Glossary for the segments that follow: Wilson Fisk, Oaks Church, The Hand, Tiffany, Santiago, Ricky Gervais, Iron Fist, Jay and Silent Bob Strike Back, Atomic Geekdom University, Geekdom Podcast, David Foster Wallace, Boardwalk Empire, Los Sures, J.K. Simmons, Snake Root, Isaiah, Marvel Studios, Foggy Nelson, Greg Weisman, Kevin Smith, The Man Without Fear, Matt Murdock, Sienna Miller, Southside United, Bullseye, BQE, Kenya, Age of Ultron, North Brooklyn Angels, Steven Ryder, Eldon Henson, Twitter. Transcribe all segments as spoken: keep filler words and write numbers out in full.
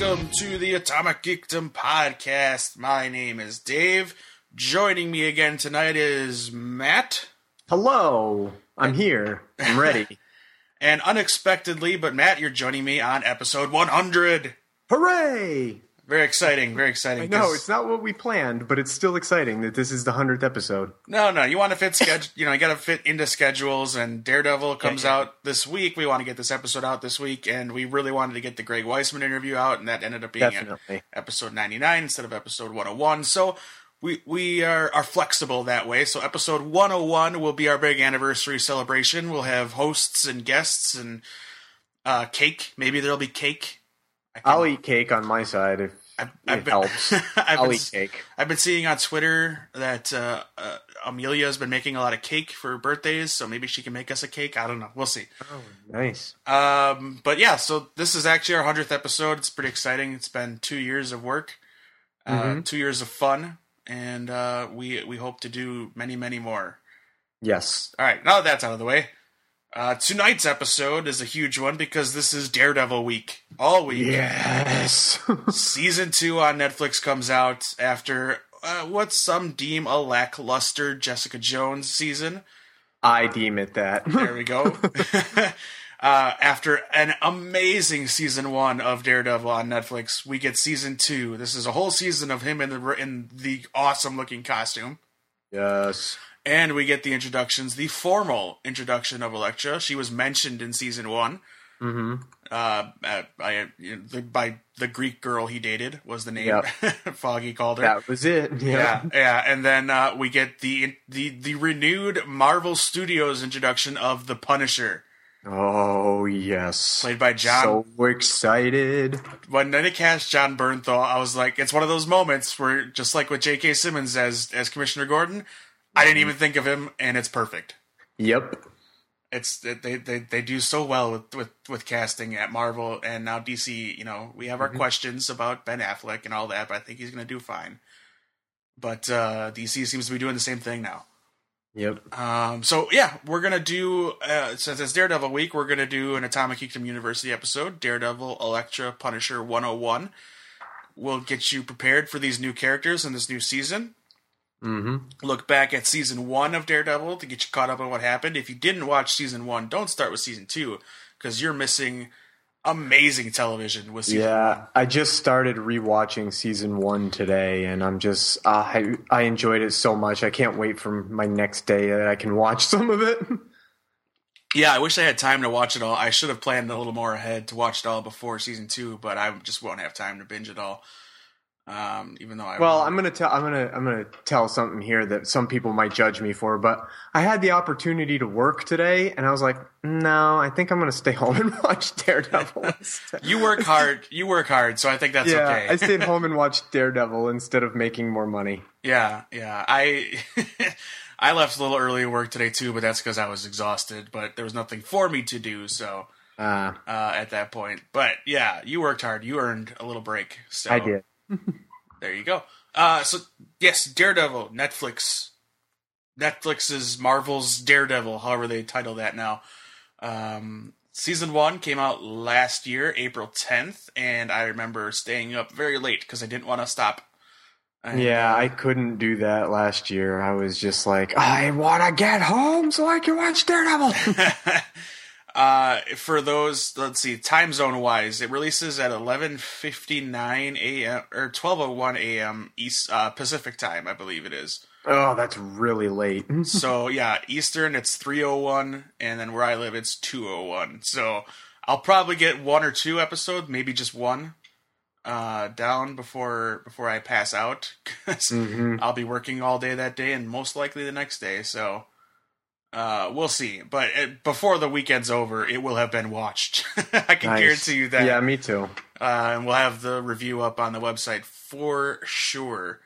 Welcome to the Atomic Geekdom Podcast. My name is Dave. Joining me again tonight is Matt. Hello. I'm here. I'm ready. And unexpectedly, but Matt, you're joining me on episode one hundred. Hooray! Very exciting, very exciting. No, it's not what we planned, but it's still exciting that this is the hundredth episode. No, no, you want to fit schedule, you know, you got to fit into schedules, and Daredevil comes yeah, yeah. out this week. We want to get this episode out this week, and we really wanted to get the Greg Weisman interview out, and that ended up being episode ninety-nine instead of episode one oh one. So we we are, are flexible that way. So episode one oh one will be our big anniversary celebration. We'll have hosts and guests and uh, cake. Maybe there'll be cake. I can, I'll eat cake on my side if I've, I've it been, helps. I'll been, eat cake. I've been seeing on Twitter that uh, uh, Amelia has been making a lot of cake for her birthdays, so maybe she can make us a cake. I don't know. We'll see. Oh, nice. Um, but yeah, so this is actually our hundredth episode. It's pretty exciting. It's been two years of work, mm-hmm. uh, two years of fun, and uh, we we hope to do many, many more. Yes. All right. Now that that's out of the way. Uh, tonight's episode is a huge one because this is Daredevil week. All week. Yes! Season two on Netflix comes out after uh, what some deem a lackluster Jessica Jones season. I deem it that. There we go. uh, after an amazing season one of Daredevil on Netflix, we get season two. This is a whole season of him in the, in the awesome-looking costume. Yes. And we get the introductions, the formal introduction of Elektra. She was mentioned in season one. Mm-hmm. Uh, by, by the Greek girl he dated was the name yep. Foggy called her. That was it. Yeah, yeah. yeah. And then uh, we get the, the the renewed Marvel Studios introduction of the Punisher. Oh yes, played by Jon. So we're excited when they cast Jon Bernthal. I was like, it's one of those moments where, just like with J K Simmons as as Commissioner Gordon. I didn't even think of him, and it's perfect. Yep. It's they they, they do so well with, with, with casting at Marvel, and now D C, you know, we have our mm-hmm. questions about Ben Affleck and all that, but I think he's going to do fine. But uh, D C seems to be doing the same thing now. Yep. Um. So, yeah, we're going to do, uh, since it's Daredevil week, we're going to do an Atomic Geekdom University episode, Daredevil, Elektra, Punisher one oh one. We'll get you prepared for these new characters in this new season. Mm-hmm. Look back at season one of Daredevil to get you caught up on what happened. If you didn't watch season one, don't start with season two because you're missing amazing television with season yeah, one. Yeah, I just started rewatching season one today, and I'm just uh, I I enjoyed it so much. I can't wait for my next day that I can watch some of it. Yeah, I wish I had time to watch it all. I should have planned a little more ahead to watch it all before season two, but I just won't have time to binge it all. Um, even though I well, won't. I'm gonna tell I'm gonna I'm gonna tell something here that some people might judge me for, but I had the opportunity to work today, and I was like, no, I think I'm gonna stay home and watch Daredevil. you work hard, you work hard, so I think that's yeah, okay. I stayed home and watched Daredevil instead of making more money. Yeah, yeah, I I left a little early to work today too, but that's because I was exhausted. But there was nothing for me to do, so uh, uh, at that point. But yeah, you worked hard, you earned a little break. So. I did. There you go. Uh, so, yes, Daredevil, Netflix. Netflix's Marvel's Daredevil, however they title that now. Um, season one came out last year, April tenth, and I remember staying up very late because I didn't want to stop. And, yeah, uh, I couldn't do that last year. I was just like, I want to get home so I can watch Daredevil. Uh, for those, let's see, time zone wise, it releases at eleven fifty-nine a.m. or twelve oh one a.m. East uh, Pacific time, I believe it is. Oh, that's really late. So yeah, Eastern it's three oh one, and then where I live it's two oh one. So I'll probably get one or two episodes, maybe just one, uh, down before before I pass out. 'Cause mm-hmm. I'll be working all day that day, and most likely the next day. So. Uh, we'll see, but it, before the weekend's over, it will have been watched. I can nice. guarantee you that. Yeah, me too. Uh, and we'll have the review up on the website for sure.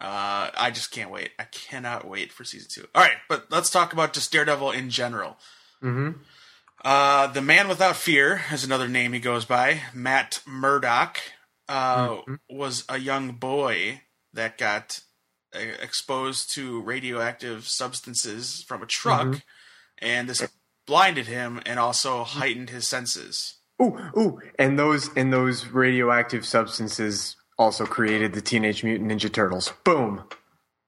Uh, I just can't wait. I cannot wait for season two. All right, but let's talk about just Daredevil in general. Mm-hmm. Uh, The Man Without Fear is another name he goes by. Matt Murdock uh, mm-hmm. was a young boy that got exposed to radioactive substances from a truck, mm-hmm. and this blinded him and also heightened his senses. Ooh, ooh, and those and those radioactive substances also created the Teenage Mutant Ninja Turtles. Boom!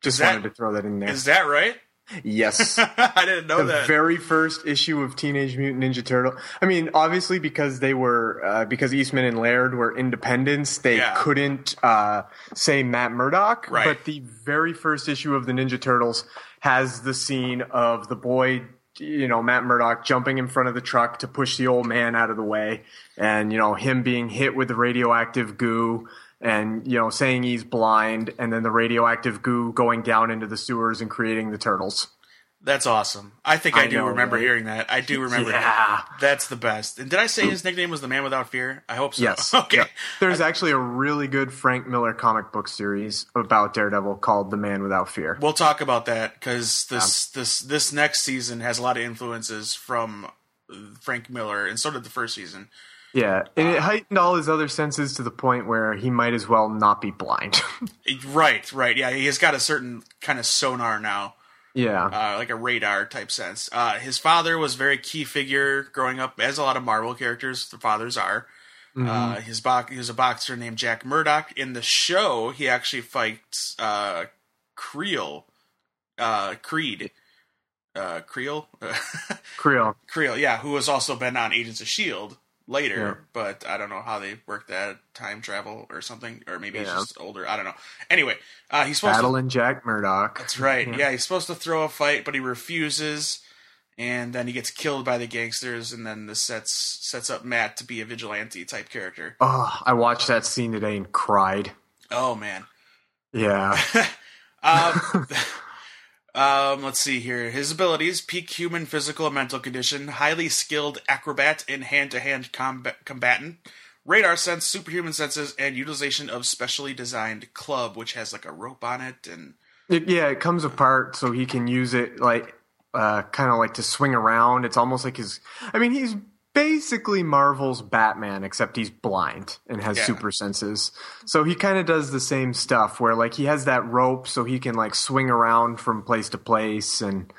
Just that, wanted to throw that in there. Is that right? Yes. I didn't know the that. The very first issue of Teenage Mutant Ninja Turtle. I mean, obviously because they were uh, because Eastman and Laird were independents, they yeah. couldn't uh, say Matt Murdock. Right. But the very first issue of the Ninja Turtles has the scene of the boy. You know, Matt Murdock jumping in front of the truck to push the old man out of the way, and, you know, him being hit with the radioactive goo and, you know, saying he's blind, and then the radioactive goo going down into the sewers and creating the turtles. That's awesome. I think I, I do know, remember right? hearing that. I do remember yeah. that. That's the best. And did I say his nickname was The Man Without Fear? I hope so. Yes. Okay. Yeah. There's I, actually a really good Frank Miller comic book series about Daredevil called The Man Without Fear. We'll talk about that because this, yeah. this, this next season has a lot of influences from Frank Miller, and so did the first season. Yeah, and it heightened all his other senses to the point where he might as well not be blind. Right, right. Yeah, he's got a certain kind of sonar now. Yeah, uh, like a radar type sense. Uh, his father was a very key figure growing up, as a lot of Marvel characters, their fathers are. Mm-hmm. Uh, his bo- he was a boxer named Jack Murdock. In the show, he actually fights uh, Creel, uh, Creed, uh, Creel, Creel, Creel. Yeah, who has also been on Agents of S H I E L D later, yeah. but I don't know how they work that time travel or something, or maybe yeah. he's just older. I don't know. Anyway, uh, he's supposed Battling to Jack Murdock. That's right. Yeah. yeah, he's supposed to throw a fight, but he refuses, and then he gets killed by the gangsters, and then this sets sets up Matt to be a vigilante type character. Oh, I watched that scene today and cried. Oh man. Yeah. um. Um, let's see here. His abilities: peak human physical and mental condition, highly skilled acrobat and hand-to-hand comb- combatant, radar sense, superhuman senses, and utilization of specially designed club, which has like a rope on it. And it, yeah, it comes apart so he can use it like uh, kind of like to swing around. It's almost like his. I mean, he's basically Marvel's Batman, except he's blind and has yeah. super senses. So he kind of does the same stuff where like he has that rope so he can like swing around from place to place and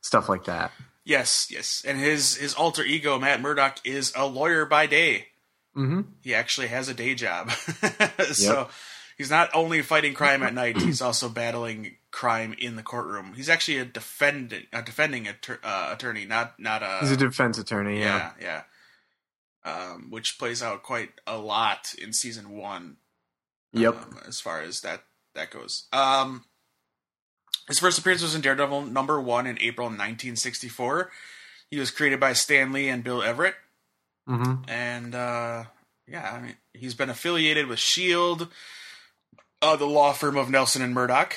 stuff like that. Yes, yes. And his his alter ego, Matt Murdock, is a lawyer by day. Mm-hmm. He actually has a day job. So yep. he's not only fighting crime at night, he's also battling crime in the courtroom. He's actually a defendant, a defending attor- uh, attorney, not not a. He's a defense attorney. Yeah, yeah, yeah. Um, which plays out quite a lot in season one. Yep. Um, as far as that that goes, um, his first appearance was in Daredevil number one in April nineteen sixty-four. He was created by Stan Lee and Bill Everett. Mm-hmm. And uh, yeah, I mean, he's been affiliated with S H I E L D, uh, the law firm of Nelson and Murdoch.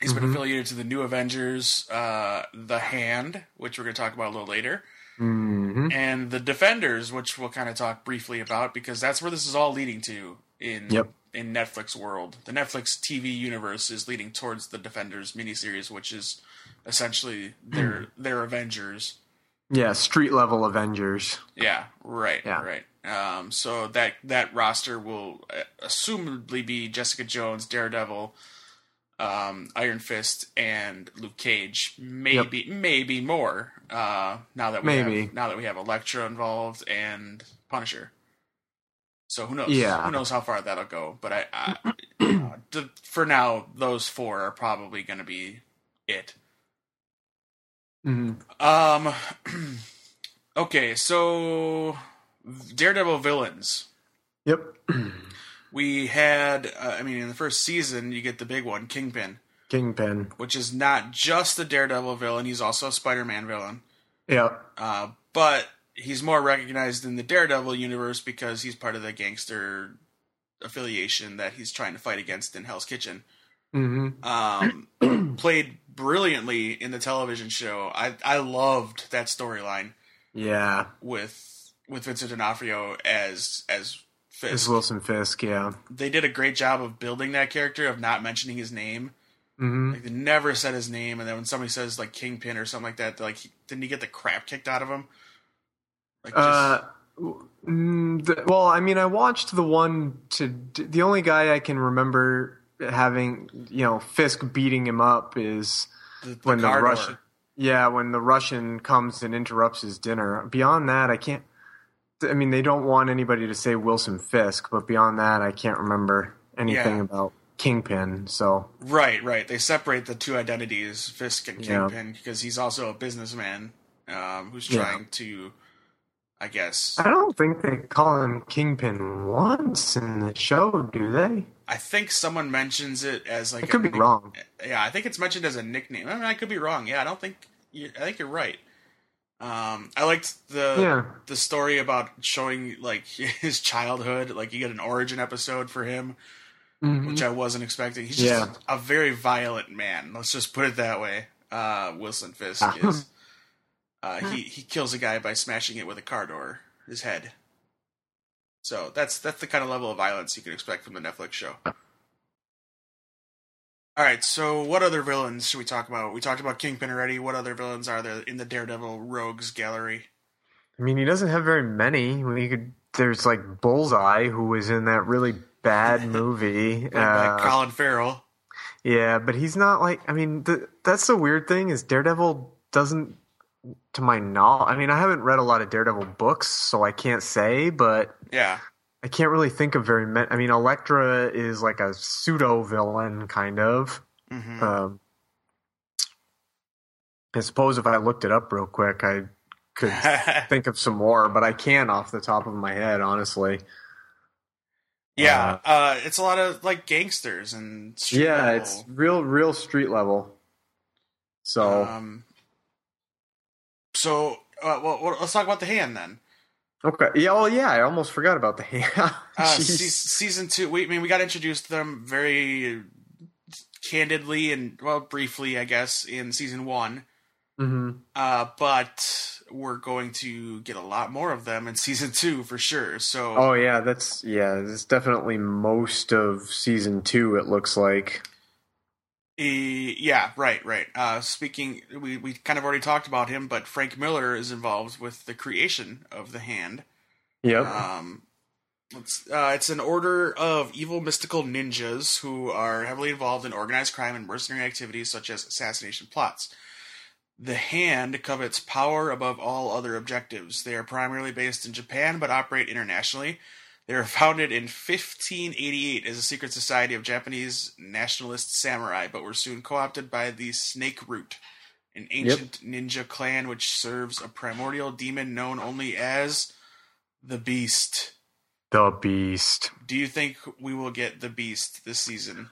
He's been mm-hmm. affiliated to the New Avengers, uh, The Hand, which we're going to talk about a little later, mm-hmm. and The Defenders, which we'll kind of talk briefly about, because that's where this is all leading to in yep. in Netflix world. The Netflix T V universe is leading towards The Defenders miniseries, which is essentially their their Avengers. Yeah, street-level Avengers. Yeah, right, yeah. right. Um, so that, that roster will assumably be Jessica Jones, Daredevil, Um, Iron Fist and Luke Cage, maybe, yep. maybe more. Uh, now that we maybe. have, now that we have Elektra involved and Punisher, so who knows? Yeah. Who knows how far that'll go? But I, I uh, to, for now, those four are probably going to be it. Mm-hmm. Um. Okay, so Daredevil villains. Yep. We had, uh, I mean, in the first season, you get the big one, Kingpin. Kingpin. Which is not just the Daredevil villain, he's also a Spider-Man villain. Yeah. Uh, but he's more recognized in the Daredevil universe because he's part of the gangster affiliation that he's trying to fight against in Hell's Kitchen. Mm-hmm. Um, played brilliantly in the television show. I I loved that storyline. Yeah. With with Vincent D'Onofrio as as... Fisk. It's Wilson Fisk, yeah. They did a great job of building that character, of not mentioning his name. Mm-hmm. Like, they never said his name, and then when somebody says, like, Kingpin or something like that, like, he, didn't he get the crap kicked out of him? Like, just... Uh, the, well, I mean, I watched the one to... The only guy I can remember having, you know, Fisk beating him up is the, the when the Russian... Yeah, when the Russian comes and interrupts his dinner. Beyond that, I can't... I mean, they don't want anybody to say Wilson Fisk, but beyond that, I can't remember anything yeah. about Kingpin. So right, right. They separate the two identities, Fisk and Kingpin, yeah. because he's also a businessman um, who's trying yeah. to, I guess. I don't think they call him Kingpin once in the show, do they? I think someone mentions it as like. I could a be nick- wrong. Yeah, I think it's mentioned as a nickname. I mean, I could be wrong. Yeah, I don't think. You, I think you're right. Um, I liked the yeah. the story about showing like his childhood. Like you get an origin episode for him, mm-hmm. which I wasn't expecting. He's just yeah. a very violent man. Let's just put it that way. Uh, Wilson Fisk is. Uh, he he kills a guy by smashing it with a car door, his head. So that's that's the kind of level of violence you can expect from the Netflix show. All right, so what other villains should we talk about? We talked about Kingpin already. What other villains are there in the Daredevil rogues gallery? I mean, he doesn't have very many. I mean, he could, there's like Bullseye, who was in that really bad movie. like, uh, like Colin Farrell. Yeah, but he's not like... I mean, the, that's the weird thing is Daredevil doesn't, to my knowledge... I mean, I haven't read a lot of Daredevil books, so I can't say, but... Yeah. I can't really think of very many. I mean, Elektra is like a pseudo-villain, kind of. Mm-hmm. Um, I suppose if I looked it up real quick, I could think of some more, but I can't off the top of my head, honestly. Yeah, uh, uh, it's a lot of, like, gangsters and street yeah, level. It's real, real street level. So, um, so uh, well, let's talk about The Hand, then. Okay. Yeah. Oh, yeah. I almost forgot about the hand. uh, se- season two. We I mean we got introduced to them very candidly and well briefly, I guess, in season one. Mm-hmm. Uh, but we're going to get a lot more of them in season two for sure. So. Oh yeah, that's yeah. It's definitely most of season two. It looks like. Uh, yeah. Right. Right. Uh, speaking, we, we kind of already talked about him, but Frank Miller is involved with the creation of The Hand. Yep. Um, it's, uh, it's an order of evil mystical ninjas who are heavily involved in organized crime and mercenary activities such as assassination plots. The Hand covets power above all other objectives. They are primarily based in Japan, but operate internationally. They were founded in fifteen eighty-eight as a secret society of Japanese nationalist samurai, but were soon co-opted by the Snake Root, an ancient yep. ninja clan which serves a primordial demon known only as the Beast. The Beast. Do you think we will get the Beast this season?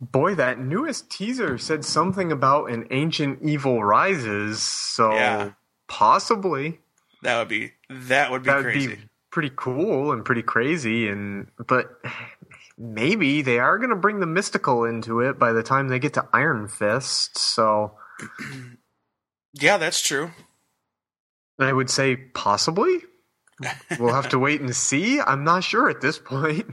Boy, that newest teaser said something about an ancient evil rises, so yeah. possibly. That would be that would be that crazy. Would be pretty cool and pretty crazy, and but maybe they are going to bring the mystical into it by the time they get to Iron Fist, so yeah, that's true. I would say possibly. We'll have to wait and see. I'm not sure at this point.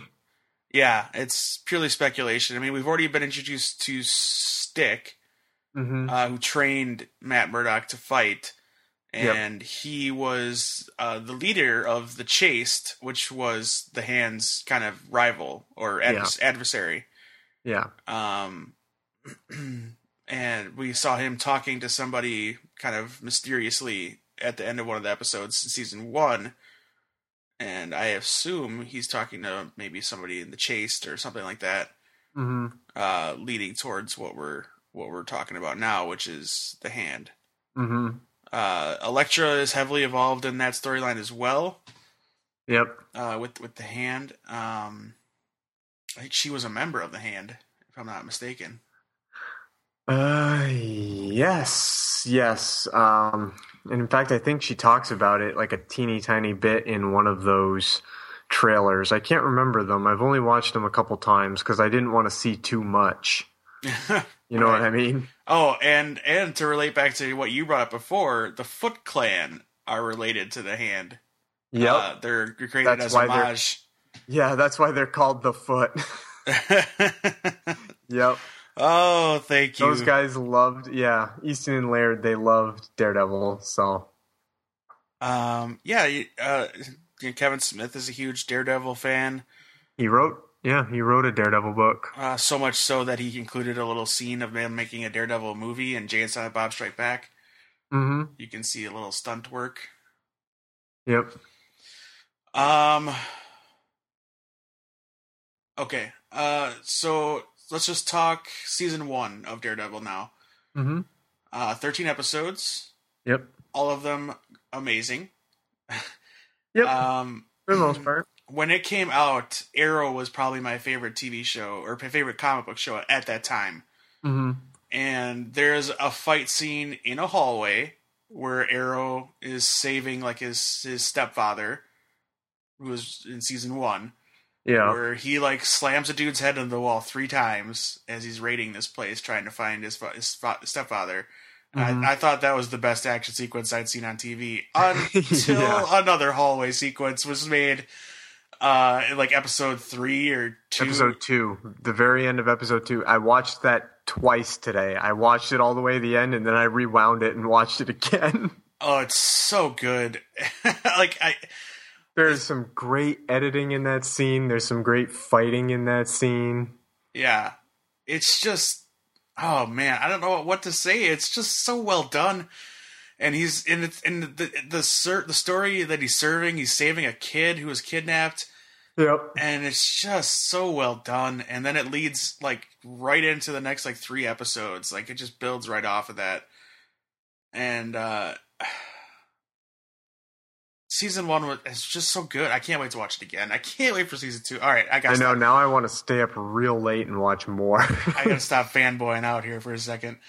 Yeah, it's purely speculation. I mean, we've already been introduced to Stick, mm-hmm. uh, who trained Matt Murdock to fight. And yep. he was uh, the leader of The Chaste, which was the Hand's kind of rival or advers- yeah. adversary. Yeah. Um, and we saw him talking to somebody kind of mysteriously at the end of one of the episodes in season one. And I assume he's talking to maybe somebody in The Chaste or something like that, mm-hmm. uh, leading towards what we're what we're talking about now, which is the Hand. Mm-hmm. Uh, Elektra is heavily involved in that storyline as well. Yep. Uh, with with the Hand, um, I think she was a member of the Hand, if I'm not mistaken. Uh, yes, yes. Um, and in fact, I think she talks about it like a teeny tiny bit in one of those trailers. I can't remember them. I've only watched them a couple times because I didn't want to see too much. You know right. what I mean? Oh, and and to relate back to what you brought up before, the Foot Clan are related to the Hand. Yeah, uh, they're created that's as homage. Yeah, that's why they're called the Foot. Yep. Oh, thank you. Those guys loved, yeah, Easton and Laird. They loved Daredevil. So, um, yeah, uh, Kevin Smith is a huge Daredevil fan. He wrote. Yeah, he wrote a Daredevil book. Uh, so much so that he included a little scene of him making a Daredevil movie and Jay and Silent Bob Strike Back. Mm-hmm. You can see a little stunt work. Yep. Um. Okay. Uh. So let's just talk season one of Daredevil now. Mm-hmm. Uh, thirteen episodes. Yep. All of them amazing. Yep. Um, for the most part. When it came out, Arrow was probably my favorite T V show or my favorite comic book show at that time. Mm-hmm. And there's a fight scene in a hallway where Arrow is saving like his, his stepfather who was in season one. Yeah. Where he like slams a dude's head into the wall three times as he's raiding this place trying to find his, his stepfather. Mm-hmm. I, I thought that was the best action sequence I'd seen on T V until yeah. another hallway sequence was made uh, in like episode three or two. Episode two. The very end of episode two. I watched that twice today. I watched it all the way to the end and then I rewound it and watched it again. Oh, it's so good. Like I... There's some great editing in that scene. There's some great fighting in that scene. Yeah. It's just, oh man, I don't know what to say. It's just so well done. And he's in the, in the, the, the, the story that he's serving, he's saving a kid who was kidnapped. Yep. And it's just so well done. And then it leads like right into the next like three episodes. Like it just builds right off of that. And, uh, season one was it's just so good. I can't wait to watch it again. I can't wait for season two. All right, I got. I know stop. Now. I want to stay up real late and watch more. I gotta stop fanboying out here for a second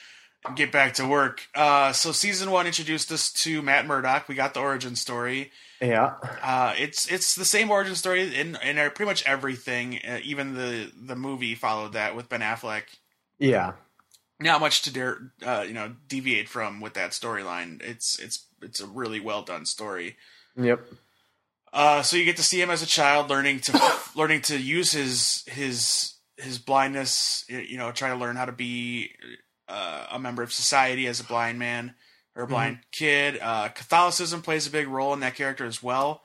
and get back to work. Uh, so season one introduced us to Matt Murdock. We got the origin story. Yeah. Uh, it's it's the same origin story in in pretty much everything. Uh, even the the movie followed that with Ben Affleck. Yeah. Not much to dare, uh, you know, deviate from with that storyline. It's it's it's a really well done story. Yep. Uh, so you get to see him as a child, learning to learning to use his his his blindness. You know, try to learn how to be uh, a member of society as a blind man or a blind mm-hmm. kid. Uh, Catholicism plays a big role in that character as well.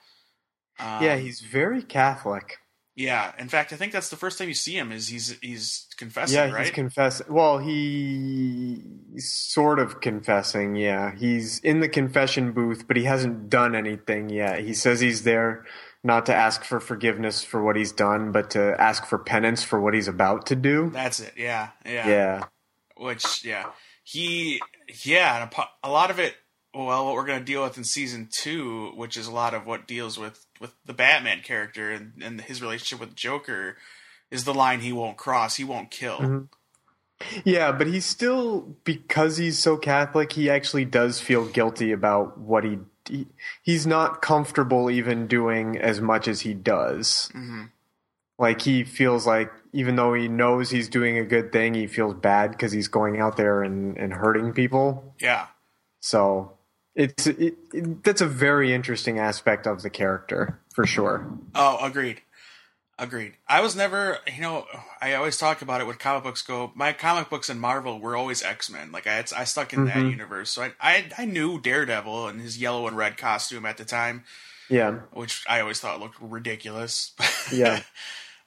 Um, yeah, he's very Catholic. Yeah, in fact, I think that's the first time you see him is he's he's confessing. Yeah, right? He's confessing. Well, he sort of confessing. Yeah, he's in the confession booth, but he hasn't done anything yet. He says he's there not to ask for forgiveness for what he's done, but to ask for penance for what he's about to do. That's it. Yeah, yeah, yeah. Which, yeah, he, yeah, a lot of it. Well, what we're going to deal with in season two, which is a lot of what deals with, with the Batman character and, and his relationship with Joker, is the line he won't cross, he won't kill. Mm-hmm. Yeah, but he's still, because he's so Catholic, he actually does feel guilty about what he, he he's not comfortable even doing as much as he does. Mm-hmm. Like, he feels like, even though he knows he's doing a good thing, he feels bad because he's going out there and, and hurting people. Yeah. So... It's it, it, that's a very interesting aspect of the character for sure. Oh, agreed, agreed. I was never, you know, I always talk about it when comic books go. My comic books in Marvel were always X-Men. Like I, I stuck in mm-hmm. that universe, so I, I, I knew Daredevil and his yellow and red costume at the time. Yeah, which I always thought looked ridiculous. Yeah,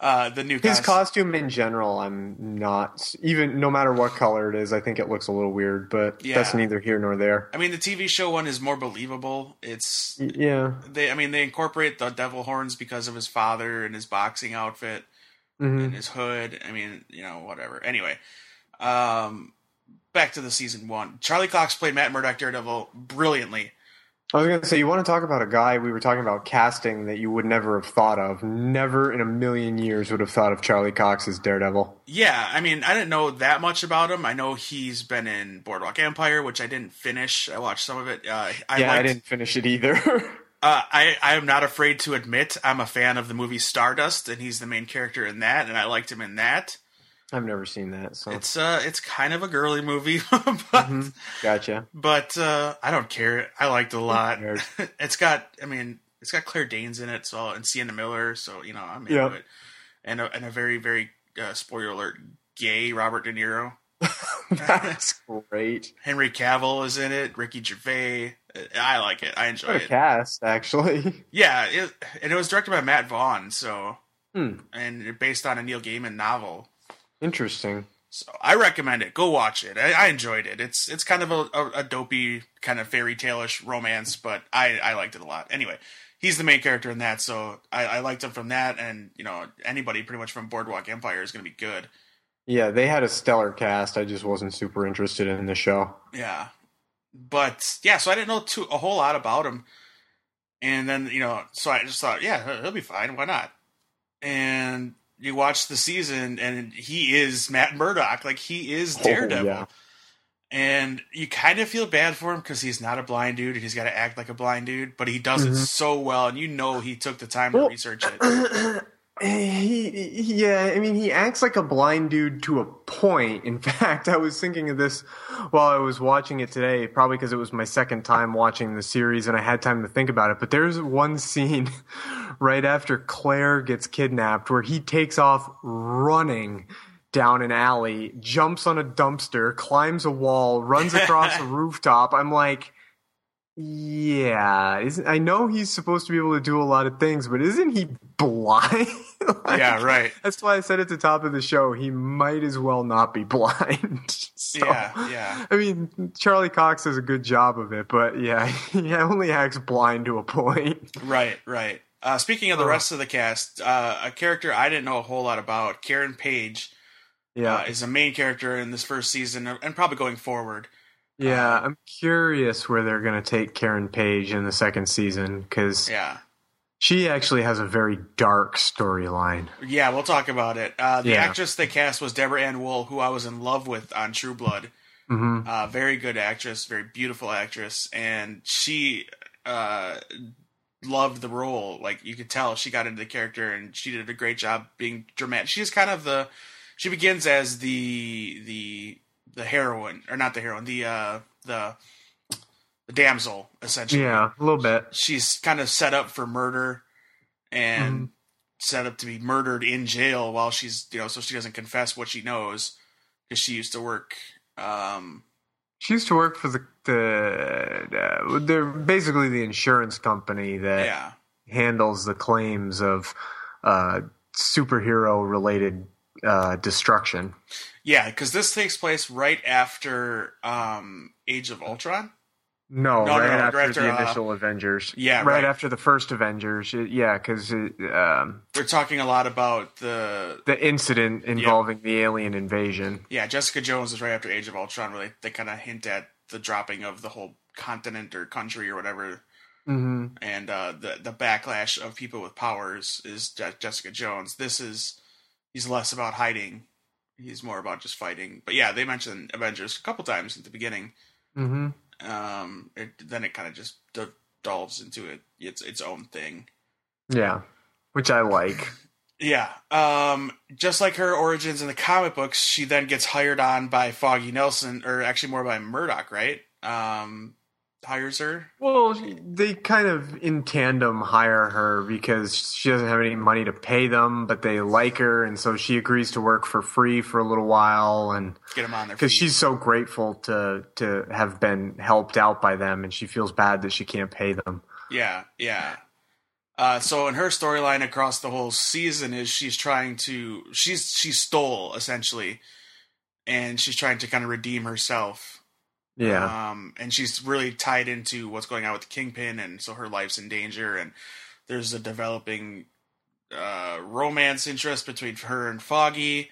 uh, the new his costume. costume in general, I'm not even no matter what color it is, I think it looks a little weird, but yeah. That's neither here nor there. I mean, the T V show one is more believable. It's yeah. They, I mean, they incorporate the devil horns because of his father and his boxing outfit mm-hmm. and his hood. I mean, you know, whatever. Anyway, um, back to the season one. Charlie Cox played Matt Murdock Daredevil brilliantly. I was going to say, you want to talk about a guy we were talking about casting that you would never have thought of. Never in a million years would have thought of Charlie Cox as Daredevil. Yeah, I mean, I didn't know that much about him. I know he's been in Boardwalk Empire, which I didn't finish. I watched some of it. Uh, I yeah, liked, I didn't finish it either. uh, I, I am not afraid to admit I'm a fan of the movie Stardust, and he's the main character in that, and I liked him in that. I've never seen that. So it's uh, it's kind of a girly movie. But, mm-hmm. Gotcha. But uh, I don't care. I liked it a lot. It's got, I mean, it's got Claire Danes in it, so and Sienna Miller. So you know, I'm into yep. it. And a, and a very very uh, spoiler alert, gay Robert De Niro. That's great. Henry Cavill is in it. Ricky Gervais. I like it. I enjoy what a it. Cast actually. Yeah, it, and it was directed by Matt Vaughn. So hmm. and based on a Neil Gaiman novel. Interesting. So I recommend it. Go watch it. I, I enjoyed it. It's it's kind of a, a, a dopey, kind of fairy tale-ish romance, but I, I liked it a lot. Anyway, he's the main character in that, so I, I liked him from that, and you know anybody pretty much from Boardwalk Empire is going to be good. Yeah, they had a stellar cast. I just wasn't super interested in the show. Yeah, but yeah, so I didn't know too, a whole lot about him, and then you know, so I just thought, yeah, he'll be fine. Why not? And you watch the season, and he is Matt Murdock. Like, he is Daredevil. Oh, yeah. And you kind of feel bad for him because he's not a blind dude, and he's got to act like a blind dude. But he does mm-hmm. it so well, and you know he took the time well, to research it. He, yeah, I mean, he acts like a blind dude to a point. In fact, I was thinking of this while I was watching it today, probably because it was my second time watching the series and I had time to think about it. But there's one scene right after Claire gets kidnapped where he takes off running down an alley, jumps on a dumpster, climbs a wall, runs across a rooftop. I'm like, yeah, isn't, I know he's supposed to be able to do a lot of things, but isn't he blind? Like, yeah, right. That's why I said at the top of the show, he might as well not be blind. So, yeah, yeah. I mean, Charlie Cox does a good job of it, but yeah, he only acts blind to a point. Right, right. Uh, speaking of the rest of the cast, uh, a character I didn't know a whole lot about, Karen Page, yeah, uh, is a main character in this first season and probably going forward. Yeah, I'm curious where they're going to take Karen Page in the second season, because yeah. she actually has a very dark storyline. Yeah, we'll talk about it. Uh, the yeah. actress they cast was Deborah Ann Woll, who I was in love with on True Blood. Mm-hmm. Uh, very good actress, very beautiful actress, and she uh, loved the role. Like, you could tell she got into the character, and she did a great job being dramatic. She's kind of the... She begins as the the... the heroine, or not the heroine, the uh, the the damsel, essentially. Yeah, a little bit. She's kind of set up for murder and mm-hmm. set up to be murdered in jail while she's, you know, so she doesn't confess what she knows, because she used to work. Um, she used to work for the, the uh, they're basically the insurance company that yeah. handles the claims of uh, superhero-related uh, destruction. Yeah, because this takes place right after um, Age of Ultron. No, no right, no, after right after the uh, initial Avengers. Yeah, right, right after the first Avengers. Yeah, because um, they're talking a lot about the the incident involving yeah. the alien invasion. Yeah, Jessica Jones is right after Age of Ultron, where they, they kind of hint at the dropping of the whole continent or country or whatever, mm-hmm. and uh, the the backlash of people with powers is Je- Jessica Jones. This is he's less about hiding. He's more about just fighting. But yeah, they mentioned Avengers a couple times at the beginning. Mm-hmm. Um, it, then it kind of just d- delves into it, its its own thing. Yeah, which I like. yeah. Um, just like her origins in the comic books, she then gets hired on by Foggy Nelson, or actually more by Murdock, right? Um, hires her? Well, they kind of in tandem hire her because she doesn't have any money to pay them, but they like her, and so she agrees to work for free for a little while, and get them on their feet, because she's so grateful to to have been helped out by them, and she feels bad that she can't pay them. Yeah, yeah. Uh, so in her storyline across the whole season is she's trying to she's she stole essentially, and she's trying to kind of redeem herself. Yeah, um, and she's really tied into what's going on with the Kingpin, and so her life's in danger. And there's a developing uh, romance interest between her and Foggy,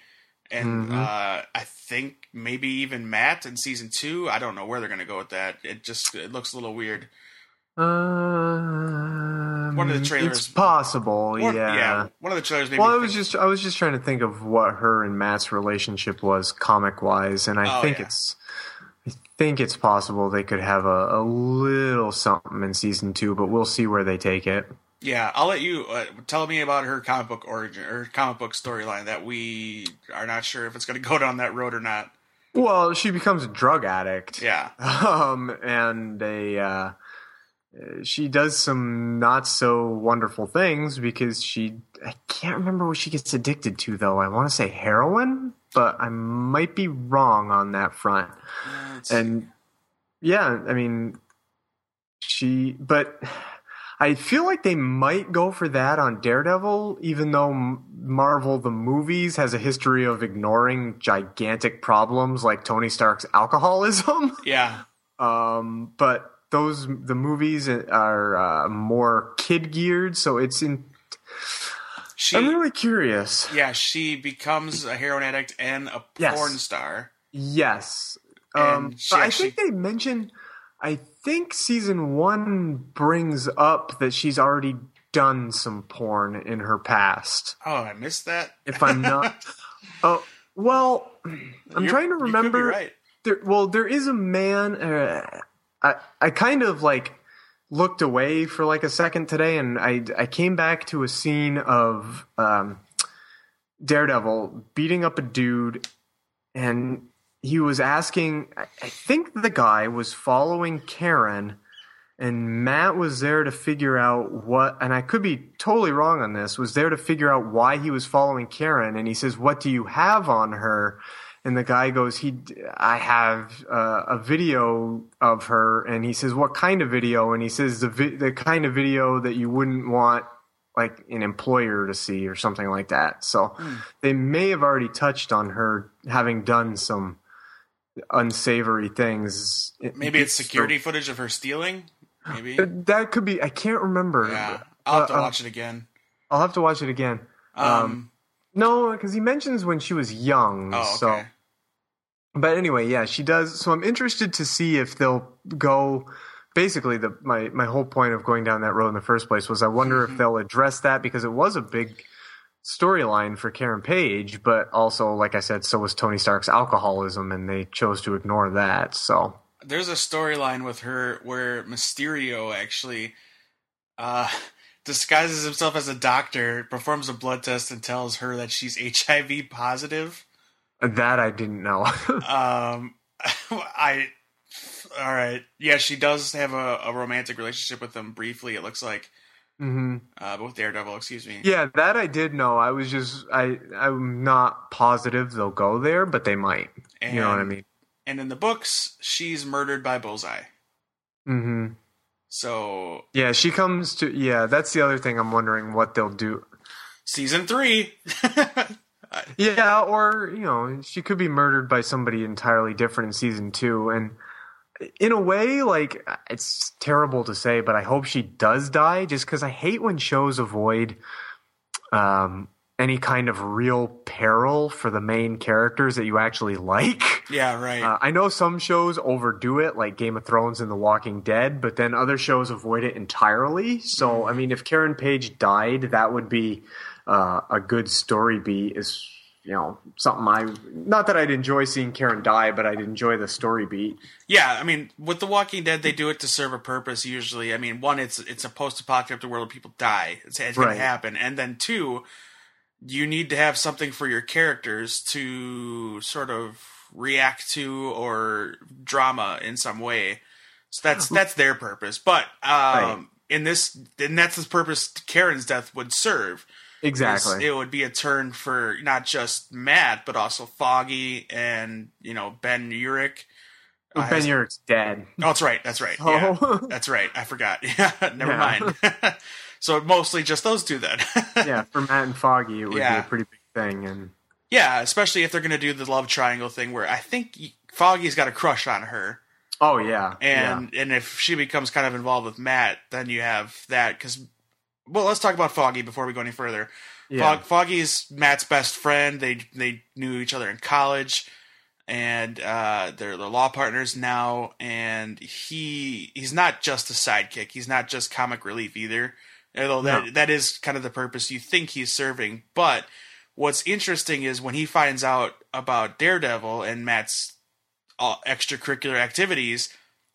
and mm-hmm. uh, I think maybe even Matt in season two. I don't know where they're going to go with that. It just it looks a little weird. Um, one of the trailers, it's possible. One, yeah, yeah. One of the trailers. Well, I was think. just I was just trying to think of what her and Matt's relationship was comic wise, and I oh, think yeah. it's. I think it's possible they could have a, a little something in season two, but we'll see where they take it. Yeah, I'll let you uh, tell me about her comic book origin or comic book storyline that we are not sure if it's going to go down that road or not. Well, she becomes a drug addict. Yeah, um, and a uh, she does some not so wonderful things because she I can't remember what she gets addicted to though. I want to say heroin. But I might be wrong on that front. Let's and see. yeah, I mean, she, but I feel like they might go for that on Daredevil, even though Marvel, the movies, has a history of ignoring gigantic problems like Tony Stark's alcoholism. Yeah. Um, but those the movies are uh, more kid-geared, so it's in... She, I'm really curious. Yeah, she becomes a heroin addict and a yes. porn star. Yes. Um, but actually, I think they mentioned... I think season one brings up that she's already done some porn in her past. Oh, I missed that. If I'm not, oh well, I'm You're, trying to remember. You could be right. There, well, there is a man. Uh, I I kind of like looked away for like a second today, and I I came back to a scene of um, Daredevil beating up a dude, and. He was asking, I think the guy was following Karen, and Matt was there to figure out what, and I could be totally wrong on this, was there to figure out why he was following Karen. And he says, what do you have on her? And the guy goes, "He, I have uh, a video of her." And he says, what kind of video? And he says, the vi- the kind of video that you wouldn't want like an employer to see or something like that. So mm. they may have already touched on her having done some unsavory things. Maybe it's security so, footage of her stealing. Maybe that could be. I can't remember. Yeah, I'll have to uh, watch it again. I'll have to watch it again. Um, um no, because he mentions when she was young. Oh, okay. So, but anyway, yeah, she does. So I'm interested to see if they'll go. Basically, the my my whole point of going down that road in the first place was I wonder mm-hmm. if they'll address that, because it was a big storyline for Karen Page, but also, like I said, so was Tony Stark's alcoholism, and they chose to ignore that. So there's a storyline with her where Mysterio actually uh, disguises himself as a doctor, performs a blood test, and tells her that she's H I V positive. That I didn't know. um, I all right, yeah, she does have a, a romantic relationship with him briefly. It looks like. Mm-hmm. Uh, but with Daredevil, excuse me. Yeah, that I did know. I was just I I'm not positive they'll go there, but they might. And, you know what I mean? And in the books, she's murdered by Bullseye. Mm-hmm. So yeah, she comes to yeah. That's the other thing I'm wondering what they'll do. Season three. Yeah, or you know, she could be murdered by somebody entirely different in season two, and. In a way, like, it's terrible to say, but I hope she does die, just because I hate when shows avoid um, any kind of real peril for the main characters that you actually like. Yeah, right. Uh, I know some shows overdo it, like Game of Thrones and The Walking Dead, but then other shows avoid it entirely. So, I mean, if Karen Page died, that would be uh, a good story beat, is you know, something I, not that I'd enjoy seeing Karen die, but I'd enjoy the story beat. Yeah. I mean, with The Walking Dead, they do it to serve a purpose. Usually. I mean, one, it's, it's a post-apocalyptic world where people die. It's, it's right. going to happen. And then two, you need to have something for your characters to sort of react to or drama in some way. So that's, that's their purpose. But, um, right. in this, and that's the purpose Karen's death would serve. Exactly. It would be a turn for not just Matt, but also Foggy and, you know, Ben Urich. Well, uh, Ben Urich's dead. Oh, that's right. That's right. Oh. Yeah, that's right. I forgot. Yeah, never yeah. mind. So mostly just those two then. Yeah, for Matt and Foggy, it would yeah. be a pretty big thing. And yeah, especially if they're going to do the love triangle thing where I think Foggy's got a crush on her. Oh, yeah. And, yeah. and if she becomes kind of involved with Matt, then you have that because – well, let's talk about Foggy before we go any further. Yeah. Fog, Foggy is Matt's best friend. They they knew each other in college, and uh, they're they're law partners now. And he he's not just a sidekick. He's not just comic relief either. Although that no. that is kind of the purpose you think he's serving. But what's interesting is when he finds out about Daredevil and Matt's uh, extracurricular activities,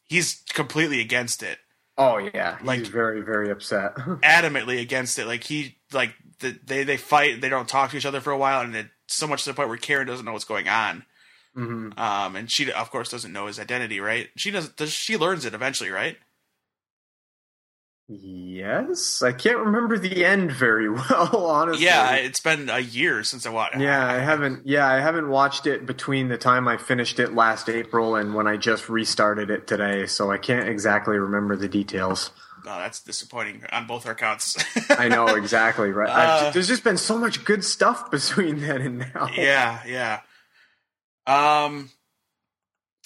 he's completely against it. Oh yeah, like, he's very, very upset. Adamantly against it. Like he, like the, they, they fight. They don't talk to each other for a while, and it, so much to the point where Karen doesn't know what's going on. Mm-hmm. Um, and she, of course, doesn't know his identity. Right? She doesn't. Does, she learns it eventually, right? Yes, I can't remember the end very well, honestly. Yeah, it's been a year since I watched. Yeah, I haven't. Yeah, I haven't watched it between the time I finished it last April and when I just restarted it today, so I can't exactly remember the details. oh, that's disappointing on both our counts. I know, exactly, right? Uh, just, there's just been so much good stuff between then and now. Yeah, yeah. Um,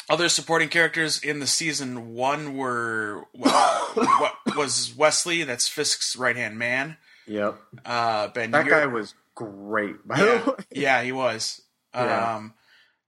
other supporting characters in the season one were what, what was Wesley, that's Fisk's right-hand man. Yep. Uh, Ben that Urick. guy was great, by yeah. the way. Yeah, he was. Yeah. Um,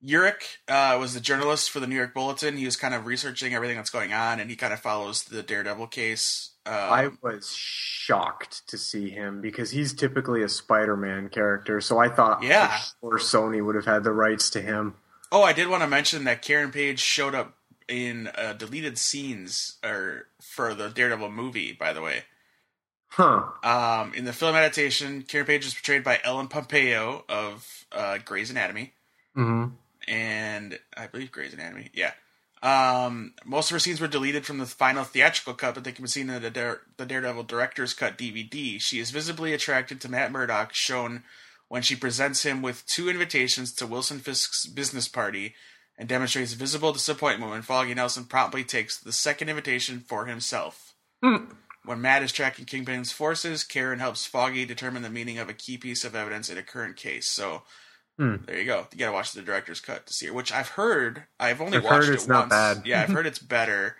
Urick uh, was the journalist for the New York Bulletin. He was kind of researching everything that's going on, and he kind of follows the Daredevil case. Um, I was shocked to see him because he's typically a Spider-Man character, so I thought yeah. for sure Sony would have had the rights to him. Oh, I did want to mention that Karen Page showed up in uh, deleted scenes or for the Daredevil movie, by the way. Huh. Um, in the film adaptation, Karen Page was portrayed by Ellen Pompeo of uh, Grey's Anatomy. Mm-hmm. And I believe Grey's Anatomy, yeah. Um, most of her scenes were deleted from the final theatrical cut, but they can be seen in the, Dare- the Daredevil Director's Cut D V D. She is visibly attracted to Matt Murdock, shown when she presents him with two invitations to Wilson Fisk's business party and demonstrates visible disappointment when Foggy Nelson promptly takes the second invitation for himself. Mm. When Matt is tracking Kingpin's forces, Karen helps Foggy determine the meaning of a key piece of evidence in a current case. So, hmm. there you go. You gotta watch the director's cut to see it, which I've heard. I've only I've watched heard it's it once. Not bad. Yeah, I've heard it's better.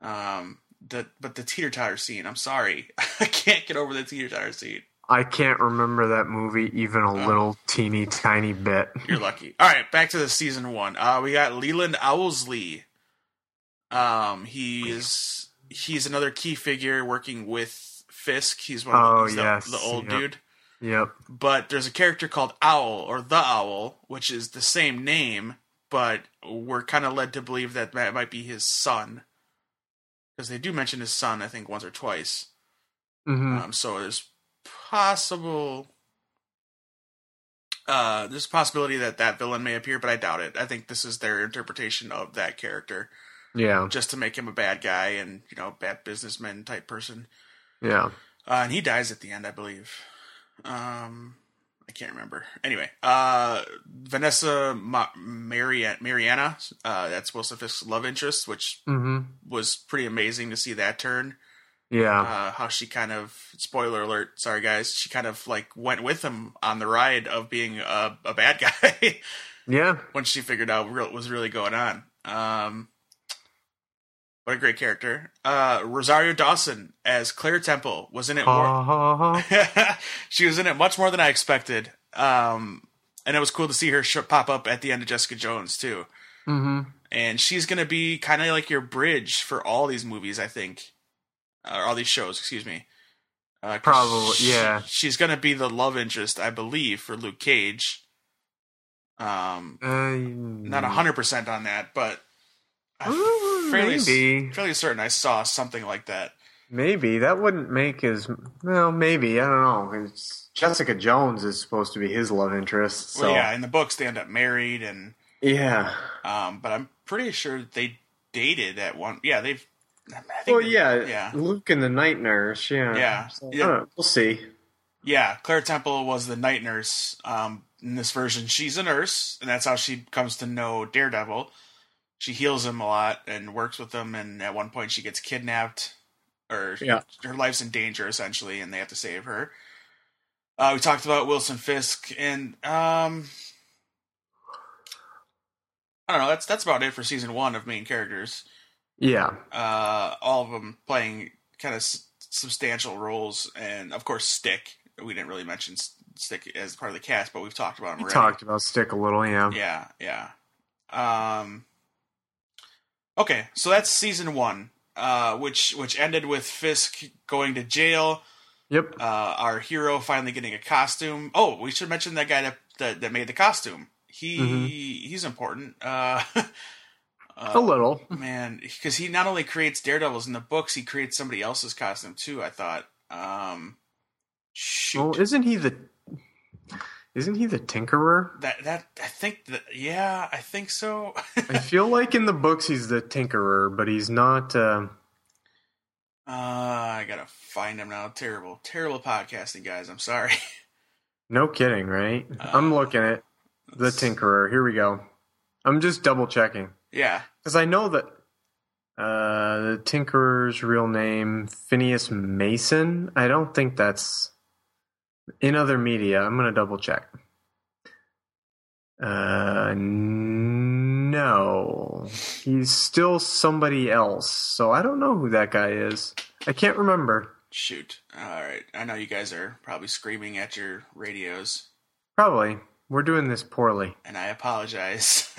Um, the but the teeter-totter scene. I'm sorry, I can't get over the teeter-totter scene. I can't remember that movie even a oh. little teeny tiny bit. You're lucky. All right, back to the season one. Uh, we got Leland Owsley. Um, he's. He's another key figure working with Fisk. He's one of the, oh, yes. the, the old yep. dude. Yep. But there's a character called Owl, or The Owl, which is the same name, but we're kind of led to believe that that might be his son. Because they do mention his son, I think, once or twice. Mm-hmm. Um, so there's possible... Uh, there's a possibility that that villain may appear, but I doubt it. I think this is their interpretation of that character. Yeah. Just to make him a bad guy and, you know, bad businessman type person. Yeah. Uh, and he dies at the end, I believe. Um, I can't remember. Anyway, uh, Vanessa Ma- Mariana, Mariana uh, that's Wilson Fisk's love interest, which mm-hmm. was pretty amazing to see that turn. Yeah. Uh, how she kind of, spoiler alert, sorry guys, she kind of like went with him on the ride of being a, a bad guy. yeah. Once she figured out what was really going on. Um, What a great character. Uh, Rosario Dawson as Claire Temple was in it. More- she was in it much more than I expected. Um, and it was cool to see her pop up at the end of Jessica Jones, too. Mm-hmm. And she's going to be kind of like your bridge for all these movies, I think. Or all these shows, excuse me. Uh, Probably, she, yeah. She's going to be the love interest, I believe, for Luke Cage. Um, uh, not one hundred percent on that, but... I'm fairly, maybe. fairly certain I saw something like that. Maybe. That wouldn't make his... Well, maybe. I don't know. It's, Jessica Jones is supposed to be his love interest. So. Well, yeah. In the books, they end up married and... Yeah. Um, but I'm pretty sure they dated at one... Yeah, they've... I think well, they, yeah, yeah. Luke and the night nurse. Yeah. Yeah. So, yeah. I don't know, we'll see. Yeah. Claire Temple was the night nurse. Um, in this version, she's a nurse, and that's how she comes to know Daredevil. She heals him a lot and works with him, and at one point she gets kidnapped, or yeah. her life's in danger, essentially, and they have to save her. Uh, we talked about Wilson Fisk, and um, I don't know, that's that's about it for season one of main characters. Yeah. Uh, all of them playing kind of s- substantial roles, and of course Stick. We didn't really mention Stick as part of the cast, but we've talked about him already. We talked about Stick a little, yeah. Yeah, yeah. Um... Okay, so that's season one, uh, which which ended with Fisk going to jail. Yep. Uh, our hero finally getting a costume. Oh, we should mention that guy that that, that made the costume. He mm-hmm. he's important. Uh, uh, a little, man, because he not only creates Daredevils in the books, he creates somebody else's costume too. I thought. Um, shoot. Well, isn't he the Isn't he the Tinkerer? That that I think that yeah, I think so. I feel like in the books he's the Tinkerer, but he's not. Uh... Uh, I gotta find him now. Terrible, terrible podcasting, guys. I'm sorry. No kidding, right? Uh, I'm looking at the let's... Tinkerer. Here we go. I'm just double checking. Yeah, because I know that Uh, the Tinkerer's real name, Phineas Mason. I don't think that's in other media. I'm going to double check. Uh, no. He's still somebody else, so I don't know who that guy is. I can't remember. Shoot. All right. I know you guys are probably screaming at your radios. Probably. We're doing this poorly. And I apologize.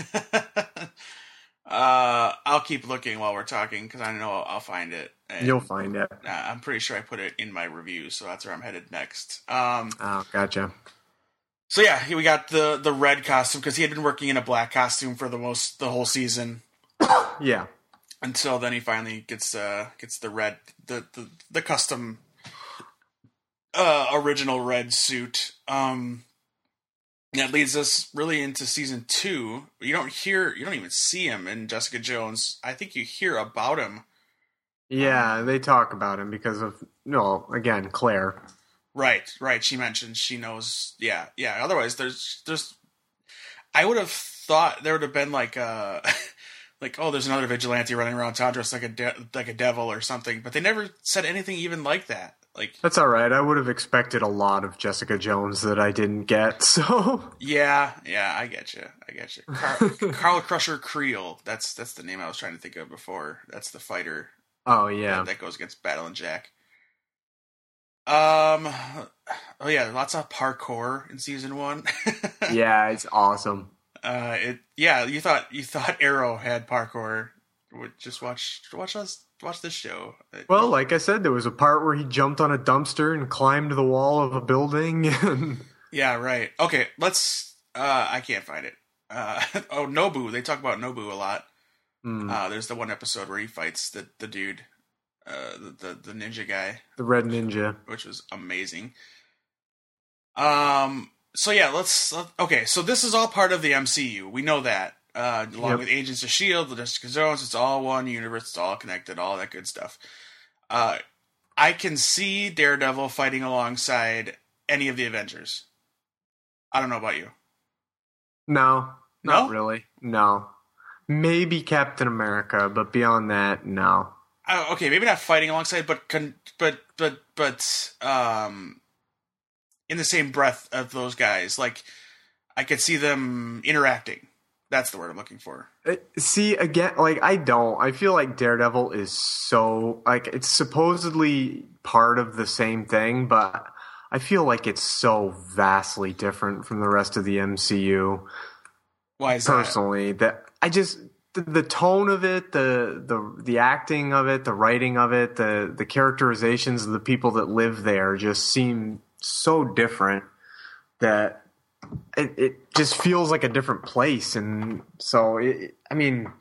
Uh, I'll keep looking while we're talking because I know I'll find it. And you'll find it. I'm pretty sure I put it in my review, so that's where I'm headed next. Um, oh, gotcha. So yeah, we got the, the red costume because he had been working in a black costume for the most the whole season. Yeah. Until then, he finally gets uh gets the red the the, the custom uh original red suit. Um. That leads us really into season two. You don't hear, you don't even see him in Jessica Jones. I think you hear about him. Yeah, um, they talk about him because of, no, again, Claire. Right, right. She mentioned she knows. Yeah, yeah. Otherwise, there's, there's. I would have thought there would have been like a, like oh, there's another vigilante running around town dressed like a de- like a devil or something. But they never said anything even like that. Like, that's all right. I would have expected a lot of Jessica Jones that I didn't get. So yeah, yeah, I get you. I get you. Carl, Carl Crusher Creel. That's that's the name I was trying to think of before. That's the fighter. Oh yeah, that, that goes against Battle and Jack. Um. Oh yeah, lots of parkour in season one. Yeah, it's awesome. Uh, it yeah. You thought you thought Arrow had parkour. Just watch watch us. Watch this show. Well, like I said, there was a part where he jumped on a dumpster and climbed the wall of a building. And... yeah, right. Okay, let's... Uh, I can't find it. Uh, oh, Nobu. They talk about Nobu a lot. Mm. Uh, there's the one episode where he fights the, the dude, uh, the, the the ninja guy. The red ninja. Which was amazing. Um. So, yeah, let's... Let, okay, so this is all part of the M C U. We know that. Uh, along yep. with Agents of S H I E L D, Jessica Jones, it's all one universe, it's all connected, all that good stuff. Uh, I can see Daredevil fighting alongside any of the Avengers. I don't know about you. No, not no? really. No. Maybe Captain America, but beyond that, no. Uh, okay, maybe not fighting alongside, but con- but but but um, in the same breath of those guys, like I could see them interacting. That's the word I'm looking for. See, again, like, I don't. I feel like Daredevil is so, like, it's supposedly part of the same thing, but I feel like it's so vastly different from the rest of the M C U. Why is that? Personally, that I just, the, the tone of it, the, the the acting of it, the writing of it, the, the characterizations of the people that live there just seem so different that... It, it just feels like a different place, and so it, I mean,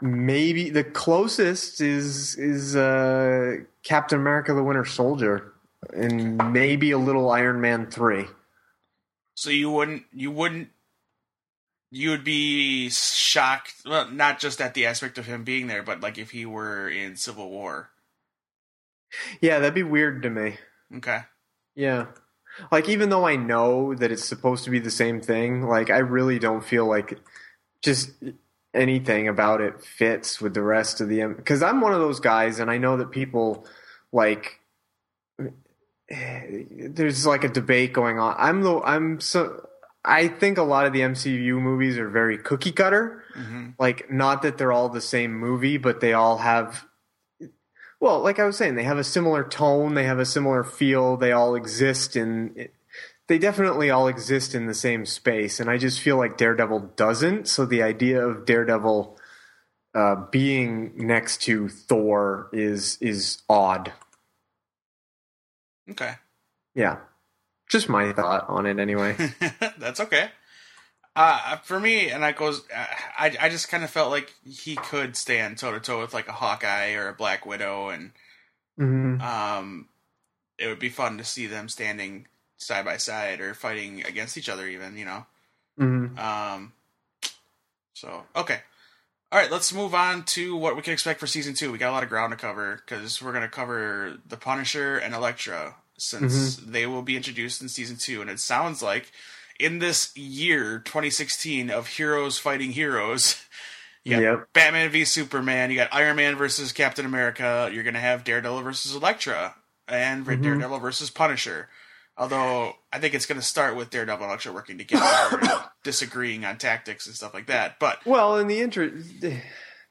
maybe the closest is is uh, Captain America: The Winter Soldier, and maybe a little Iron Man three. So you wouldn't, you wouldn't, you would be shocked. Well, not just at the aspect of him being there, but like if he were in Civil War. Yeah, that'd be weird to me. Okay. Yeah. Like, even though I know that it's supposed to be the same thing, like, I really don't feel like just anything about it fits with the rest of the M- – because I'm one of those guys, and I know that people, like – there's, like, a debate going on. I'm the – I'm so – I think a lot of the M C U movies are very cookie cutter. Mm-hmm. Like, not that they're all the same movie, but they all have – well, like I was saying, they have a similar tone, they have a similar feel, they all exist in, they definitely all exist in the same space, and I just feel like Daredevil doesn't, so the idea of Daredevil uh, being next to Thor is is odd. Okay. Yeah. Just my thought on it anyway. That's okay. Uh, for me, and that goes, I, I just kind of felt like he could stand toe-to-toe with, like, a Hawkeye or a Black Widow, and mm-hmm. um, it would be fun to see them standing side-by-side or fighting against each other even, you know? Mm-hmm. Um, so, okay. All right, let's move on to what we can expect for Season two. We got a lot of ground to cover, because we're going to cover the Punisher and Elektra, since mm-hmm. they will be introduced in Season two, and it sounds like... in this year, twenty sixteen, of heroes fighting heroes, You got yep. Batman v Superman. You got Iron Man versus Captain America. You're going to have Daredevil versus Elektra and mm-hmm. Daredevil versus Punisher. Although I think it's going to start with Daredevil and Elektra working together, and disagreeing on tactics and stuff like that. But well, in the interest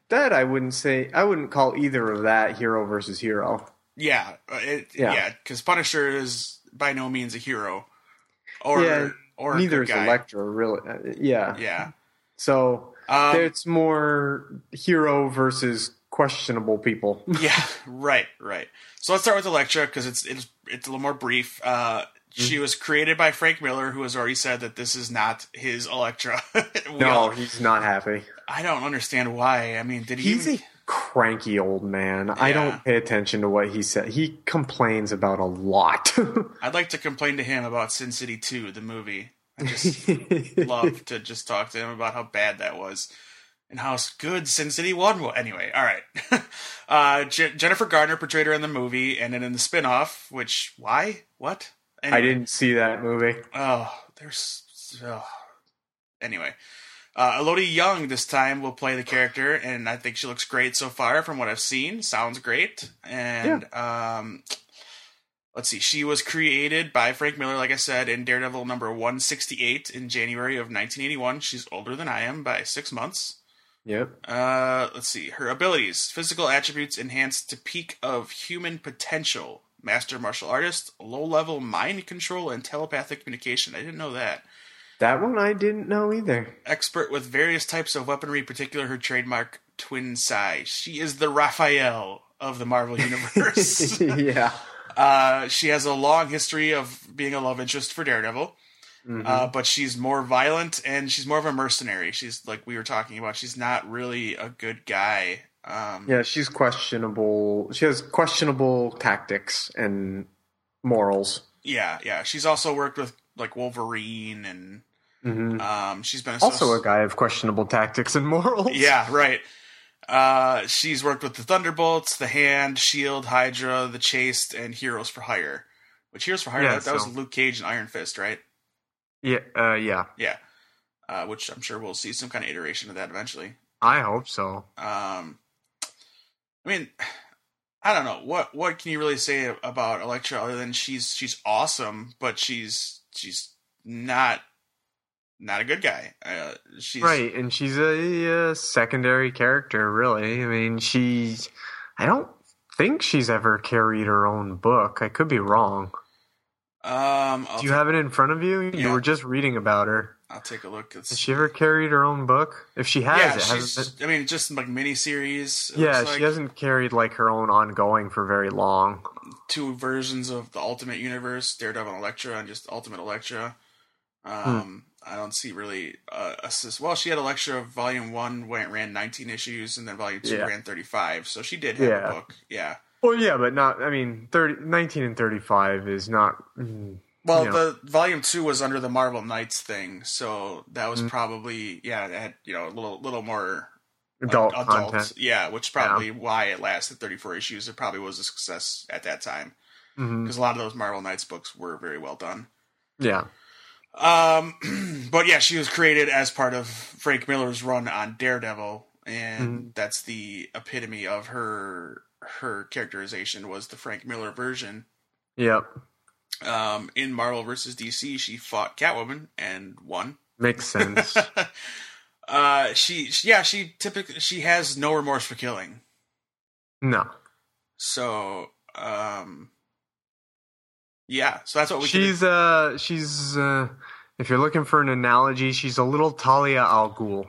that I wouldn't say I wouldn't call either of that hero versus hero. Yeah, it, yeah, because yeah, Punisher is by no means a hero, or yeah, or neither is Elektra really. Yeah, yeah. So um, it's more hero versus questionable people. Yeah, right, right. So let's start with Elektra because it's it's it's a little more brief. Uh, she was created by Frank Miller, who has already said that this is not his Elektra. No, all, he's not happy. I don't understand why. I mean, did he? He's even, a cranky old man. Yeah. I don't pay attention to what he said. He complains about a lot. I'd like to complain to him about Sin City two, the movie. I just love to just talk to him about how bad that was. And how good Sin City one was. Anyway, all right. uh, Je- Jennifer Garner portrayed her in the movie and then in the spinoff, which, why? What? Anyway. I didn't see that movie. Oh, there's... Oh. Anyway. Uh, Elodie Young this time will play the character, and I think she looks great so far from what I've seen. Sounds great. And, yeah. um... Let's see. She was created by Frank Miller, like I said, in Daredevil number one sixty-eight in January of nineteen eighty-one. She's older than I am by six months. Yep. Uh, let's see. Her abilities. Physical attributes enhanced to peak of human potential. Master martial artist, low-level mind control, and telepathic communication. I didn't know that. That one I didn't know either. Expert with various types of weaponry, particularly her trademark twin sai. She is the Raphael of the Marvel Universe. Yeah. Uh, she has a long history of being a love interest for Daredevil. Mm-hmm. Uh, but she's more violent and she's more of a mercenary. She's like we were talking about. She's not really a good guy. Um, yeah, she's questionable. She has questionable tactics and morals. Yeah, yeah. She's also worked with like Wolverine and mm-hmm. um, she's been also so- a guy of questionable tactics and morals. Yeah, right. Uh, she's worked with the Thunderbolts, the Hand, Shield, Hydra, the Chaste, and Heroes for Hire. Which Heroes for Hire? Yeah, that, that so. was Luke Cage and Iron Fist, right? Yeah, uh, yeah, yeah. Uh, which I'm sure we'll see some kind of iteration of that eventually. I hope so. Um, I mean, I don't know what what can you really say about Elektra other than she's she's awesome, but she's she's not not a good guy. Uh, she's right, and she's a, a secondary character, really. I mean, she's I don't think she's ever carried her own book. I could be wrong. Um, I'll Do you take, have it in front of you? You yeah. were just reading about her. I'll take a look. It's, has she ever carried her own book? If she has, yeah, it hasn't. Been... I mean, just like miniseries. It yeah, looks like. She hasn't carried like her own ongoing for very long. Two versions of the Ultimate Universe: Daredevil and Elektra, and just Ultimate Elektra. Um, hmm. I don't see really uh, a well. She had Elektra Volume One when it ran nineteen issues, and then Volume Two yeah. ran thirty-five. So she did have yeah. a book. Yeah. Well, yeah, but not, I mean, thirty, nineteen and thirty-five is not... Well, you know. The Volume two was under the Marvel Knights thing, so that was mm-hmm. probably, yeah, it had, you know, a little little more... Adult, adult content. Yeah, which probably yeah. why it lasted thirty-four issues. It probably was a success at that time, because mm-hmm. a lot of those Marvel Knights books were very well done. Yeah. Um, but yeah, she was created as part of Frank Miller's run on Daredevil, and mm-hmm. that's the epitome of her... her characterization was the Frank Miller version. Yep. Um, in Marvel versus D C, she fought Catwoman and won. Makes sense. uh, she, yeah, she typically, she has no remorse for killing. No. So, um, yeah, so that's what we She's, can uh, she's, uh, if you're looking for an analogy, she's a little Talia al Ghul.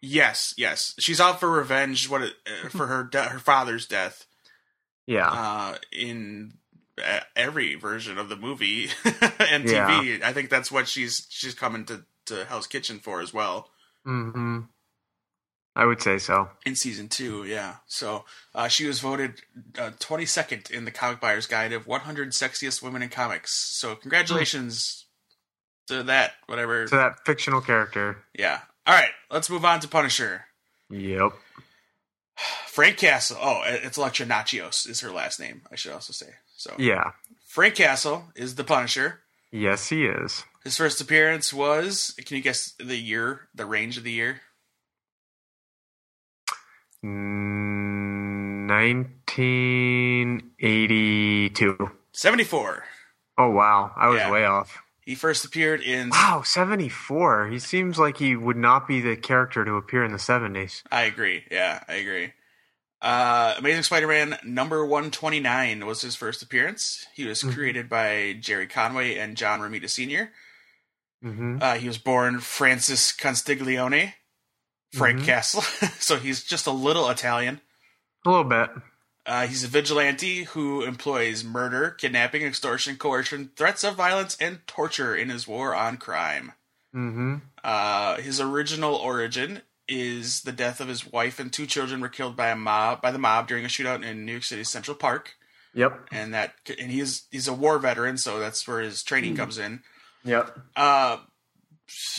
Yes, yes. She's out for revenge what it, uh, for her de- her father's death. Yeah. Uh, in uh, every version of the movie and yeah. T V, I think that's what she's she's coming to, to Hell's Kitchen for as well. Mm-hmm. I would say so. In season two, yeah. So uh, she was voted uh, twenty-second in the Comic Buyer's Guide of one hundred Sexiest Women in Comics. So congratulations mm. to that, whatever. To that fictional character. Yeah. All right, let's move on to Punisher. Yep. Frank Castle. Oh, it's Elektra Natchios is her last name, I should also say. So yeah. Frank Castle is the Punisher. Yes, he is. His first appearance was, can you guess the year, the range of the year? nineteen eighty-two. seventy-four. Oh, wow. I was yeah. way off. He first appeared in... Wow, seventy-four. He seems like he would not be the character to appear in the seventies. I agree. Yeah, I agree. Uh, Amazing Spider-Man number one twenty-nine was his first appearance. He was mm-hmm. created by Jerry Conway and John Romita Senior Mm-hmm. Uh, he was born Francis Constiglione, Frank mm-hmm. Castle. So he's just a little Italian. A little bit. Uh, he's a vigilante who employs murder, kidnapping, extortion, coercion, threats of violence, and torture in his war on crime. Mm-hmm. Uh, his original origin is the death of his wife and two children were killed by a mob by the mob during a shootout in New York City's Central Park. Yep. And that and he's he's a war veteran, so that's where his training mm-hmm. comes in. Yep. Uh,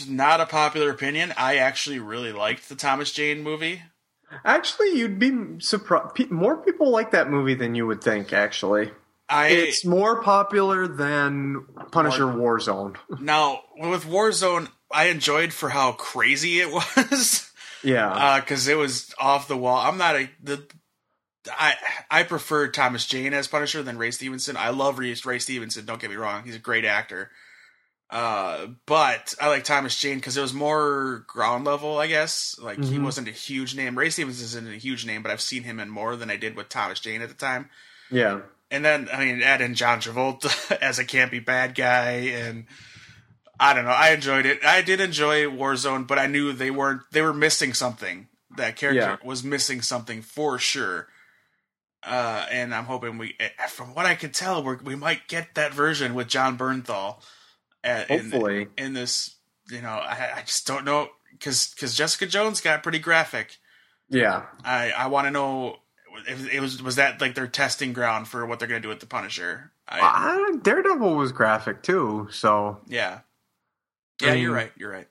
not a popular opinion. I actually really liked the Thomas Jane movie. Actually, you'd be surprised. More people like that movie than you would think, actually. I, it's more popular than Punisher War, Warzone. Now, with Warzone, I enjoyed for how crazy it was. Yeah. Because uh, it was off the wall. I'm not a... The, I I prefer Thomas Jane as Punisher than Ray Stevenson. I love Ray, Ray Stevenson, don't get me wrong. He's a great actor. Uh, but I like Thomas Jane because it was more ground level, I guess. Like, mm-hmm. he wasn't a huge name. Ray Stevens isn't a huge name, but I've seen him in more than I did with Thomas Jane at the time. Yeah. And then, I mean, add in John Travolta as a campy bad guy, and I don't know. I enjoyed it. I did enjoy Warzone, but I knew they weren't, they were missing something. That character yeah. was missing something for sure. Uh, and I'm hoping we, from what I could tell, we're, we might get that version with Jon Bernthal. At, Hopefully, in, in this, you know, I, I just don't know because because Jessica Jones got pretty graphic. Yeah, I, I want to know if it was was that like their testing ground for what they're going to do with the Punisher. I, I, Daredevil was graphic too, so yeah, yeah, I mean, you're right, you're right.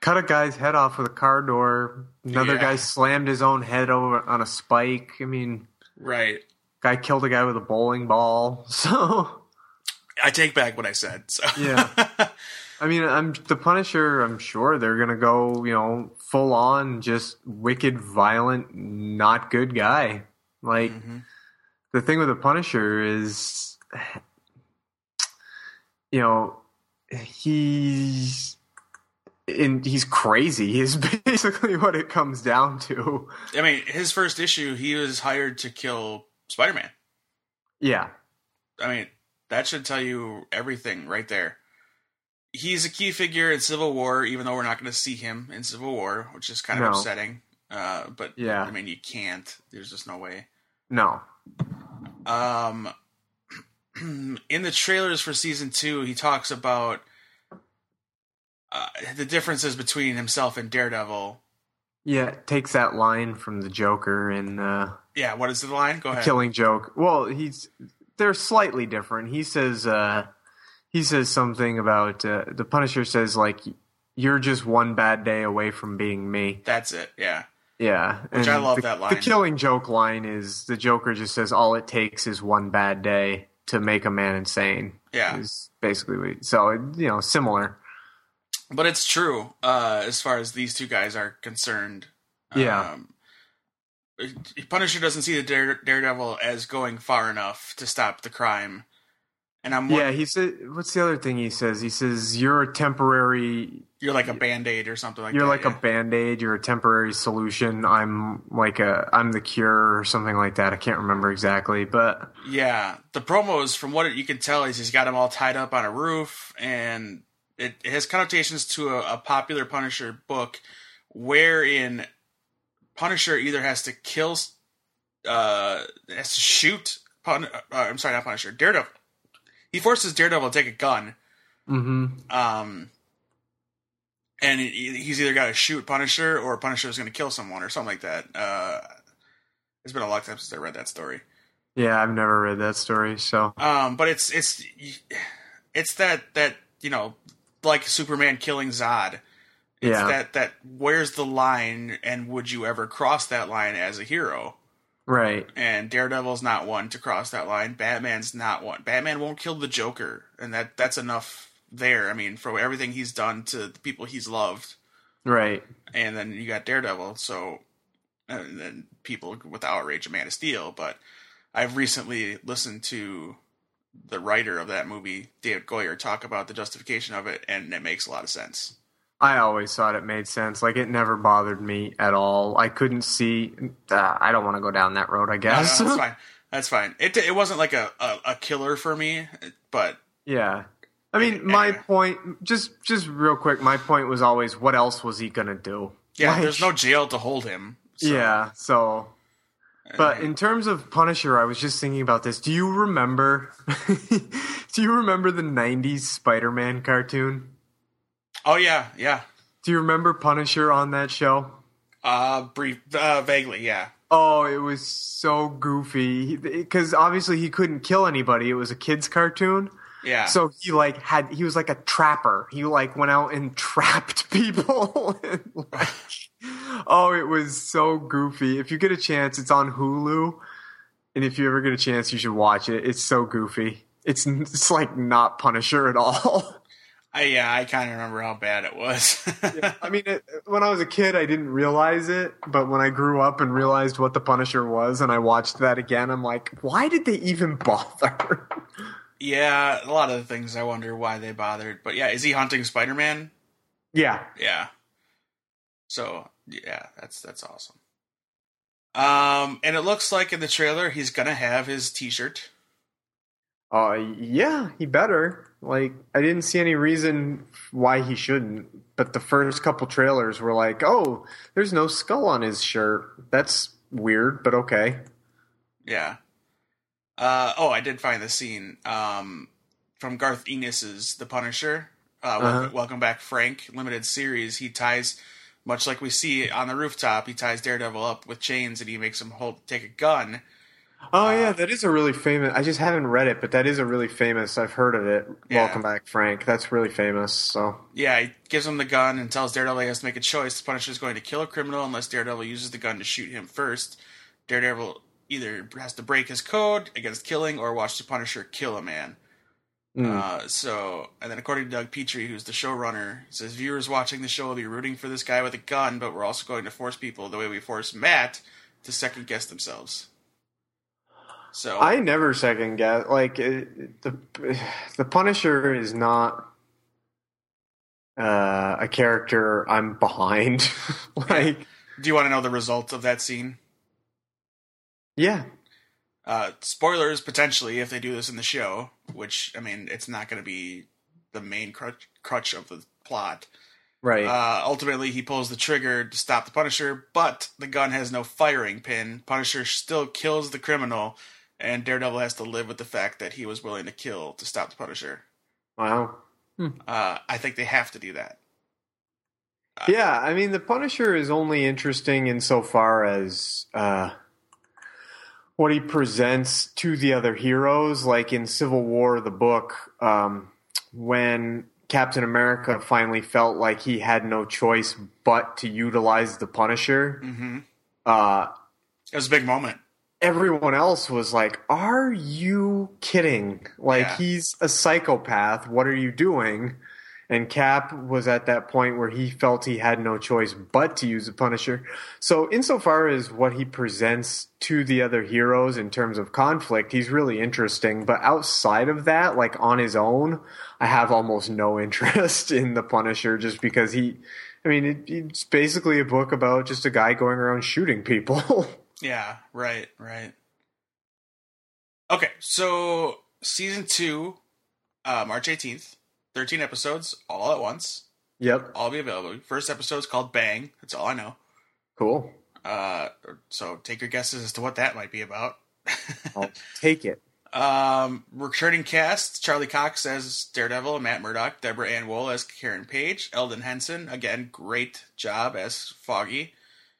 Cut a guy's head off with a car door. Another yeah. guy slammed his own head over on a spike. I mean, right? Guy killed a guy with a bowling ball. So. I take back what I said. So. Yeah, I mean, I'm the Punisher. I'm sure they're gonna go, you know, full on, just wicked, violent, not good guy. Like mm-hmm. the thing with the Punisher is, you know, he's in. He's crazy. Is basically what it comes down to. I mean, his first issue, he was hired to kill Spider-Man. Yeah, I mean. That should tell you everything right there. He's a key figure in Civil War, even though we're not going to see him in Civil War, which is kind of no. upsetting. Uh, but, yeah. I mean, you can't. There's just no way. No. Um, in the trailers for Season two, he talks about uh, the differences between himself and Daredevil. Yeah, it takes that line from the Joker and... Uh, yeah, what is the line? Go ahead. Killing Joke. Well, he's... They're slightly different. He says, uh, he says something about uh, the Punisher says like, "You're just one bad day away from being me." That's it. Yeah. Yeah. Which and I love the, that line. The Killing Joke line is the Joker just says, "All it takes is one bad day to make a man insane." Yeah. Is basically what he, so you know similar. But it's true uh, as far as these two guys are concerned. Yeah. Um, Punisher doesn't see the dare, Daredevil as going far enough to stop the crime. And I'm Yeah, he said what's the other thing he says? He says you're a temporary You're like a band-aid or something like you're that. You're like yeah. a band-aid, you're a temporary solution. I'm like a I'm the cure or something like that. I can't remember exactly, but yeah, the promos from what you can tell is he's got him all tied up on a roof and it, it has connotations to a, a popular Punisher book wherein Punisher either has to kill, uh, has to shoot. Pun, uh, I'm sorry, not Punisher. Daredevil. He forces Daredevil to take a gun. Mm-hmm. Um, and he, he's either got to shoot Punisher or Punisher is going to kill someone or something like that. Uh, it's been a long time since I read that story. Yeah, I've never read that story. So, um, but it's it's it's that that you know, like Superman killing Zod. It's yeah. that, that where's the line and would you ever cross that line as a hero? Right. And Daredevil's not one to cross that line. Batman's not one. Batman won't kill the Joker. And that that's enough there. I mean, for everything he's done to the people he's loved. Right. And then you got Daredevil. So and, and people with the outrage of Man of Steel, but I've recently listened to the writer of that movie, David Goyer, talk about the justification of it, and it makes a lot of sense. I always thought it made sense. Like, it never bothered me at all. I couldn't see... Uh, I don't want to go down that road, I guess. No, no, that's fine. That's fine. It it wasn't like a, a, a killer for me, but... Yeah. I mean, it, my anyway. point... Just just real quick, my point was always, what else was he going to do? Yeah, like, there's no jail to hold him. So. Yeah, so... But in terms of Punisher, I was just thinking about this. Do you remember... do you remember the nineties Spider-Man cartoon? Oh, yeah, yeah. Do you remember Punisher on that show? Uh, brief, uh, vaguely, yeah. Oh, it was so goofy. Because obviously he couldn't kill anybody. It was a kid's cartoon. Yeah. So he, like, had... He was like a trapper. He, like, went out and trapped people. And, like... Oh, it was so goofy. If you get a chance, it's on Hulu. And if you ever get a chance, you should watch it. It's so goofy. It's it's like not Punisher at all. I, yeah, I kind of remember how bad it was. yeah, I mean, it, when I was a kid, I didn't realize it. But when I grew up and realized what the Punisher was and I watched that again, I'm like, why did they even bother? yeah, a lot of the things I wonder why they bothered. But yeah, is he hunting Spider-Man? Yeah. Yeah. So... Yeah, that's that's awesome. Um, and it looks like in the trailer he's gonna have his T-shirt. Uh, yeah, he better. Like, I didn't see any reason why he shouldn't. But the first couple trailers were like, "Oh, there's no skull on his shirt. That's weird, but okay." Yeah. Uh oh, I did find the scene um from Garth Ennis's The Punisher. Uh, uh-huh. Welcome Back, Frank limited series. He ties. Much like we see on the rooftop, he ties Daredevil up with chains and he makes him hold take a gun. Oh, uh, yeah, that is a really famous... I just haven't read it, but that is a really famous... I've heard of it. Yeah. Welcome Back, Frank. That's really famous, so... Yeah, he gives him the gun and tells Daredevil he has to make a choice. The Punisher is going to kill a criminal unless Daredevil uses the gun to shoot him first. Daredevil either has to break his code against killing or watch the Punisher kill a man. Uh, so, and then according to Doug Petrie, who's the showrunner, he says, viewers watching the show will be rooting for this guy with a gun, but we're also going to force people, the way we force Matt, to second-guess themselves. So I never second-guess. Like, it, the the Punisher is not uh, a character I'm behind. like, yeah. Do you want to know the results of that scene? Yeah. Uh, spoilers, potentially, if they do this in the show, which, I mean, it's not going to be the main crutch, crutch of the plot. Right. Uh, ultimately, he pulls the trigger to stop the Punisher, but the gun has no firing pin. Punisher still kills the criminal, and Daredevil has to live with the fact that he was willing to kill to stop the Punisher. Wow. Hmm. Uh, I think they have to do that. Uh, yeah, I mean, the Punisher is only interesting insofar as... Uh... what he presents to the other heroes, like in Civil War, the book, um, when Captain America finally felt like he had no choice but to utilize the Punisher. Mm-hmm. Uh, it was a big moment. Everyone else was like, are you kidding? Like, yeah. He's a psychopath. What are you doing? And Cap was at that point where he felt he had no choice but to use the Punisher. So insofar as what he presents to the other heroes in terms of conflict, he's really interesting. But outside of that, like on his own, I have almost no interest in the Punisher just because he – I mean it, it's basically a book about just a guy going around shooting people. yeah, right, right. Okay, so season two, uh, March eighteenth. thirteen episodes, all at once. Yep. All be available. First episode is called Bang. That's all I know. Cool. Uh, so take your guesses as to what that might be about. I'll take it. Um, returning cast, Charlie Cox as Daredevil and Matt Murdock. Deborah Ann Woll as Karen Page. Eldon Henson, again, great job as Foggy.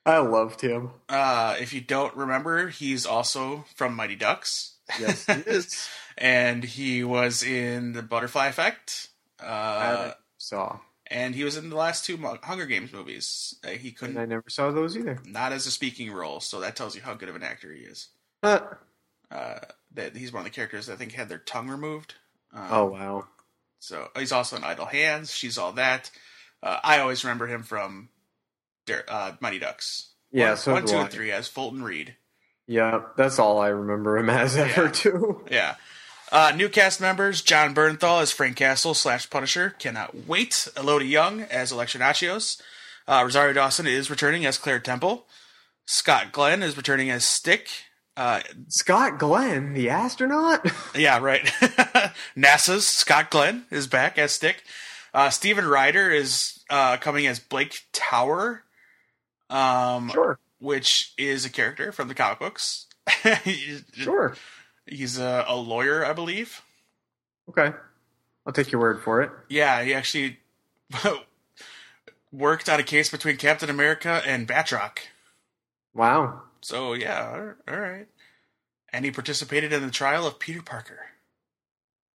I loved him. Uh, if you don't remember, he's also from Mighty Ducks. Yes, he is. And he was in The Butterfly Effect. Uh, I saw, and he was in the last two Hunger Games movies. Uh, he couldn't. And I never saw those either. Not as a speaking role, so that tells you how good of an actor he is. Uh, uh that he's one of the characters that I think had their tongue removed. Um, oh wow! So he's also in Idle Hands. She's All That. Uh, I always remember him from uh, Mighty Ducks. Yeah, one, so one, two, and three as Fulton Reed. Yeah, that's all I remember him as ever, yeah. too. Yeah. Uh, new cast members, Jon Bernthal as Frank Castle slash Punisher. Cannot wait. Elodie Young as Elektra Natchios. Uh, Rosario Dawson is returning as Claire Temple. Scott Glenn is returning as Stick. Uh, Scott Glenn, the astronaut? Yeah, right. NASA's Scott Glenn is back as Stick. Uh, Steven Ryder is uh, coming as Blake Tower. Um, sure. Which is a character from the comic books. Sure. He's a, a lawyer, I believe. Okay. I'll take your word for it. Yeah, he actually worked on a case between Captain America and Batroc. Wow. So, yeah, all right. And he participated in the trial of Peter Parker.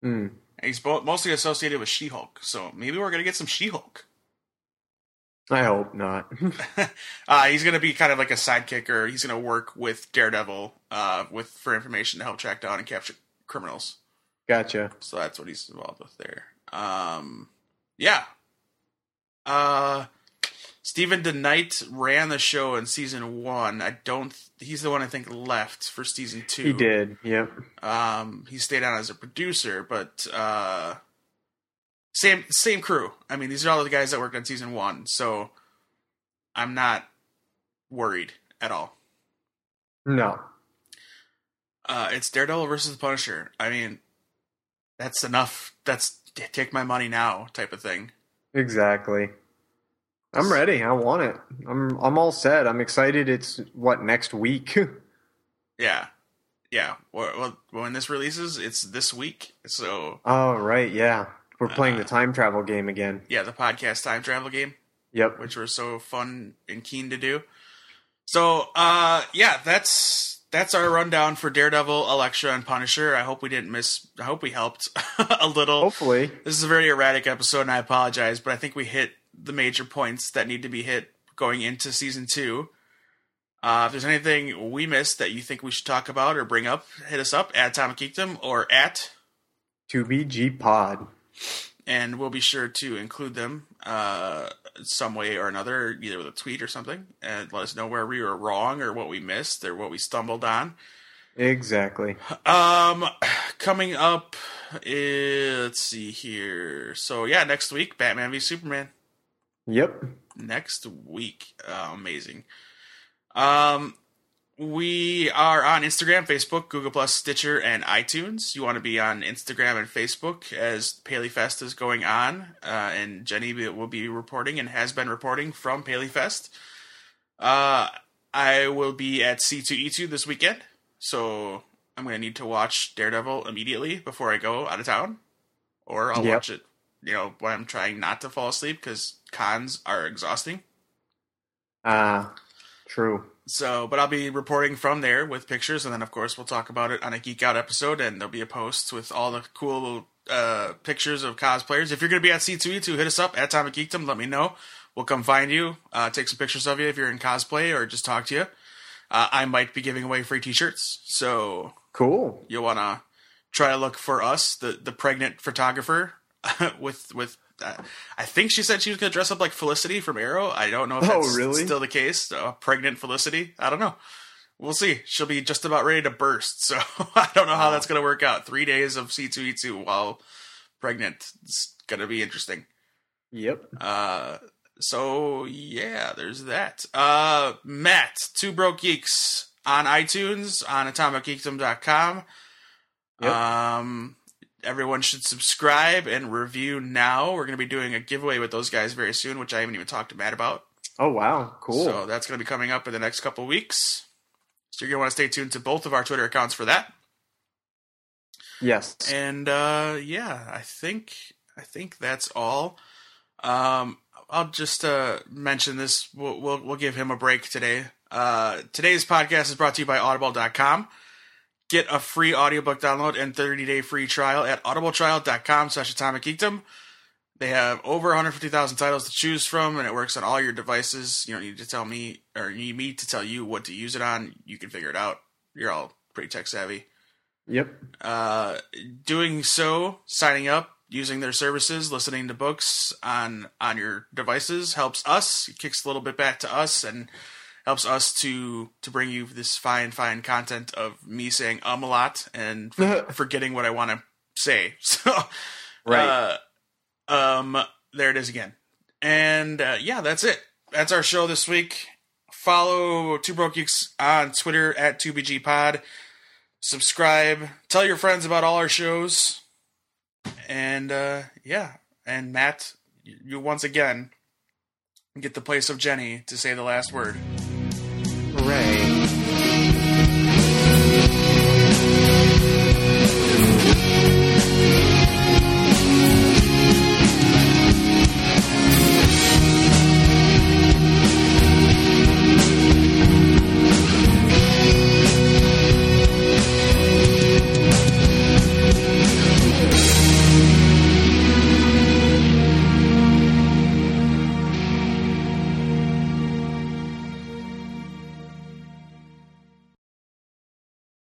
Hmm. He's bo- mostly associated with She-Hulk, so maybe we're going to get some She-Hulk. I hope not. uh, he's going to be kind of like a sidekick, or he's going to work with Daredevil uh, with for information to help track down and capture criminals. Gotcha. So that's what he's involved with there. Um, yeah. Uh, Stephen DeKnight ran the show in season one. I don't. He's the one I think left for season two. He did. Yep. Um, he stayed on as a producer, but. Uh, Same same crew. I mean, these are all the guys that worked on season one, so I'm not worried at all. No. Uh, it's Daredevil versus the Punisher. I mean, that's enough. That's take my money now type of thing. Exactly. I'm ready. I want it. I'm I'm all set. I'm excited. It's, what, next week? Yeah. Yeah. Well, when this releases, it's this week, so... Oh, right, yeah. We're playing the time travel game again. Yeah, the podcast time travel game. Yep. Which was so fun and keen to do. So, uh, yeah, that's that's our rundown for Daredevil, Elektra, and Punisher. I hope we didn't miss... I hope we helped a little. Hopefully. This is a very erratic episode, and I apologize, but I think we hit the major points that need to be hit going into Season two. Uh, if there's anything we missed that you think we should talk about or bring up, hit us up at Atomic Geekdom or at... two B G Pod. And we'll be sure to include them uh, some way or another, either with a tweet or something, and let us know where we were wrong or what we missed or what we stumbled on. Exactly. Um, coming up, is, let's see here. So, yeah, next week, Batman v Superman. Yep. Next week. Uh, amazing. Um... We are on Instagram, Facebook, Google Plus, Stitcher, and iTunes. You want to be on Instagram and Facebook as PaleyFest is going on, uh, and Jenny will be reporting and has been reporting from PaleyFest. Uh, I will be at C two E two this weekend, so I'm going to need to watch Daredevil immediately before I go out of town, or I'll yep. watch it, you know, when I'm trying not to fall asleep because cons are exhausting. Uh, true. So, but I'll be reporting from there with pictures, and then, of course, we'll talk about it on a Geek Out episode, and there'll be a post with all the cool uh, pictures of cosplayers. If you're going to be at C two E two, hit us up at Atomic Geekdom. Let me know. We'll come find you, uh, take some pictures of you if you're in cosplay, or just talk to you. Uh, I might be giving away free T-shirts, so cool. You'll want to try to look for us, the the pregnant photographer with with. Uh, I think she said she was going to dress up like Felicity from Arrow. I don't know if that's oh, really? still the case. Uh, pregnant Felicity. I don't know. We'll see. She'll be just about ready to burst. So I don't know how wow. that's going to work out. Three days of C two E two while pregnant. It's going to be interesting. Yep. Uh, so yeah, there's that. Uh, Matt, Two Broke Geeks on iTunes, on atomic geekdom dot com. Yep. Um, Everyone should subscribe and review now. We're going to be doing a giveaway with those guys very soon, which I haven't even talked to Matt about. Oh, wow. Cool. So that's going to be coming up in the next couple of weeks. So you're going to want to stay tuned to both of our Twitter accounts for that. Yes. And, uh, yeah, I think I think that's all. Um, I'll just uh, mention this. We'll, we'll, we'll give him a break today. Uh, today's podcast is brought to you by audible dot com. Get a free audiobook download and thirty-day free trial at audible trial dot com slash atomic geekdom. They have over one hundred fifty thousand titles to choose from, and it works on all your devices. You don't need to tell me, or you need me to tell you what to use it on. You can figure it out. You're all pretty tech savvy. Yep. Uh, doing so, signing up, using their services, listening to books on on your devices helps us. It kicks a little bit back to us, and helps us to to bring you this fine, fine content of me saying um a lot and forgetting what I want to say. So, right. Uh, um, there it is again. And uh, yeah, that's it. That's our show this week. Follow Two Broke Geeks on Twitter at two B G pod. Subscribe. Tell your friends about all our shows. And uh, yeah. And Matt, you once again get the place of Jenny to say the last word.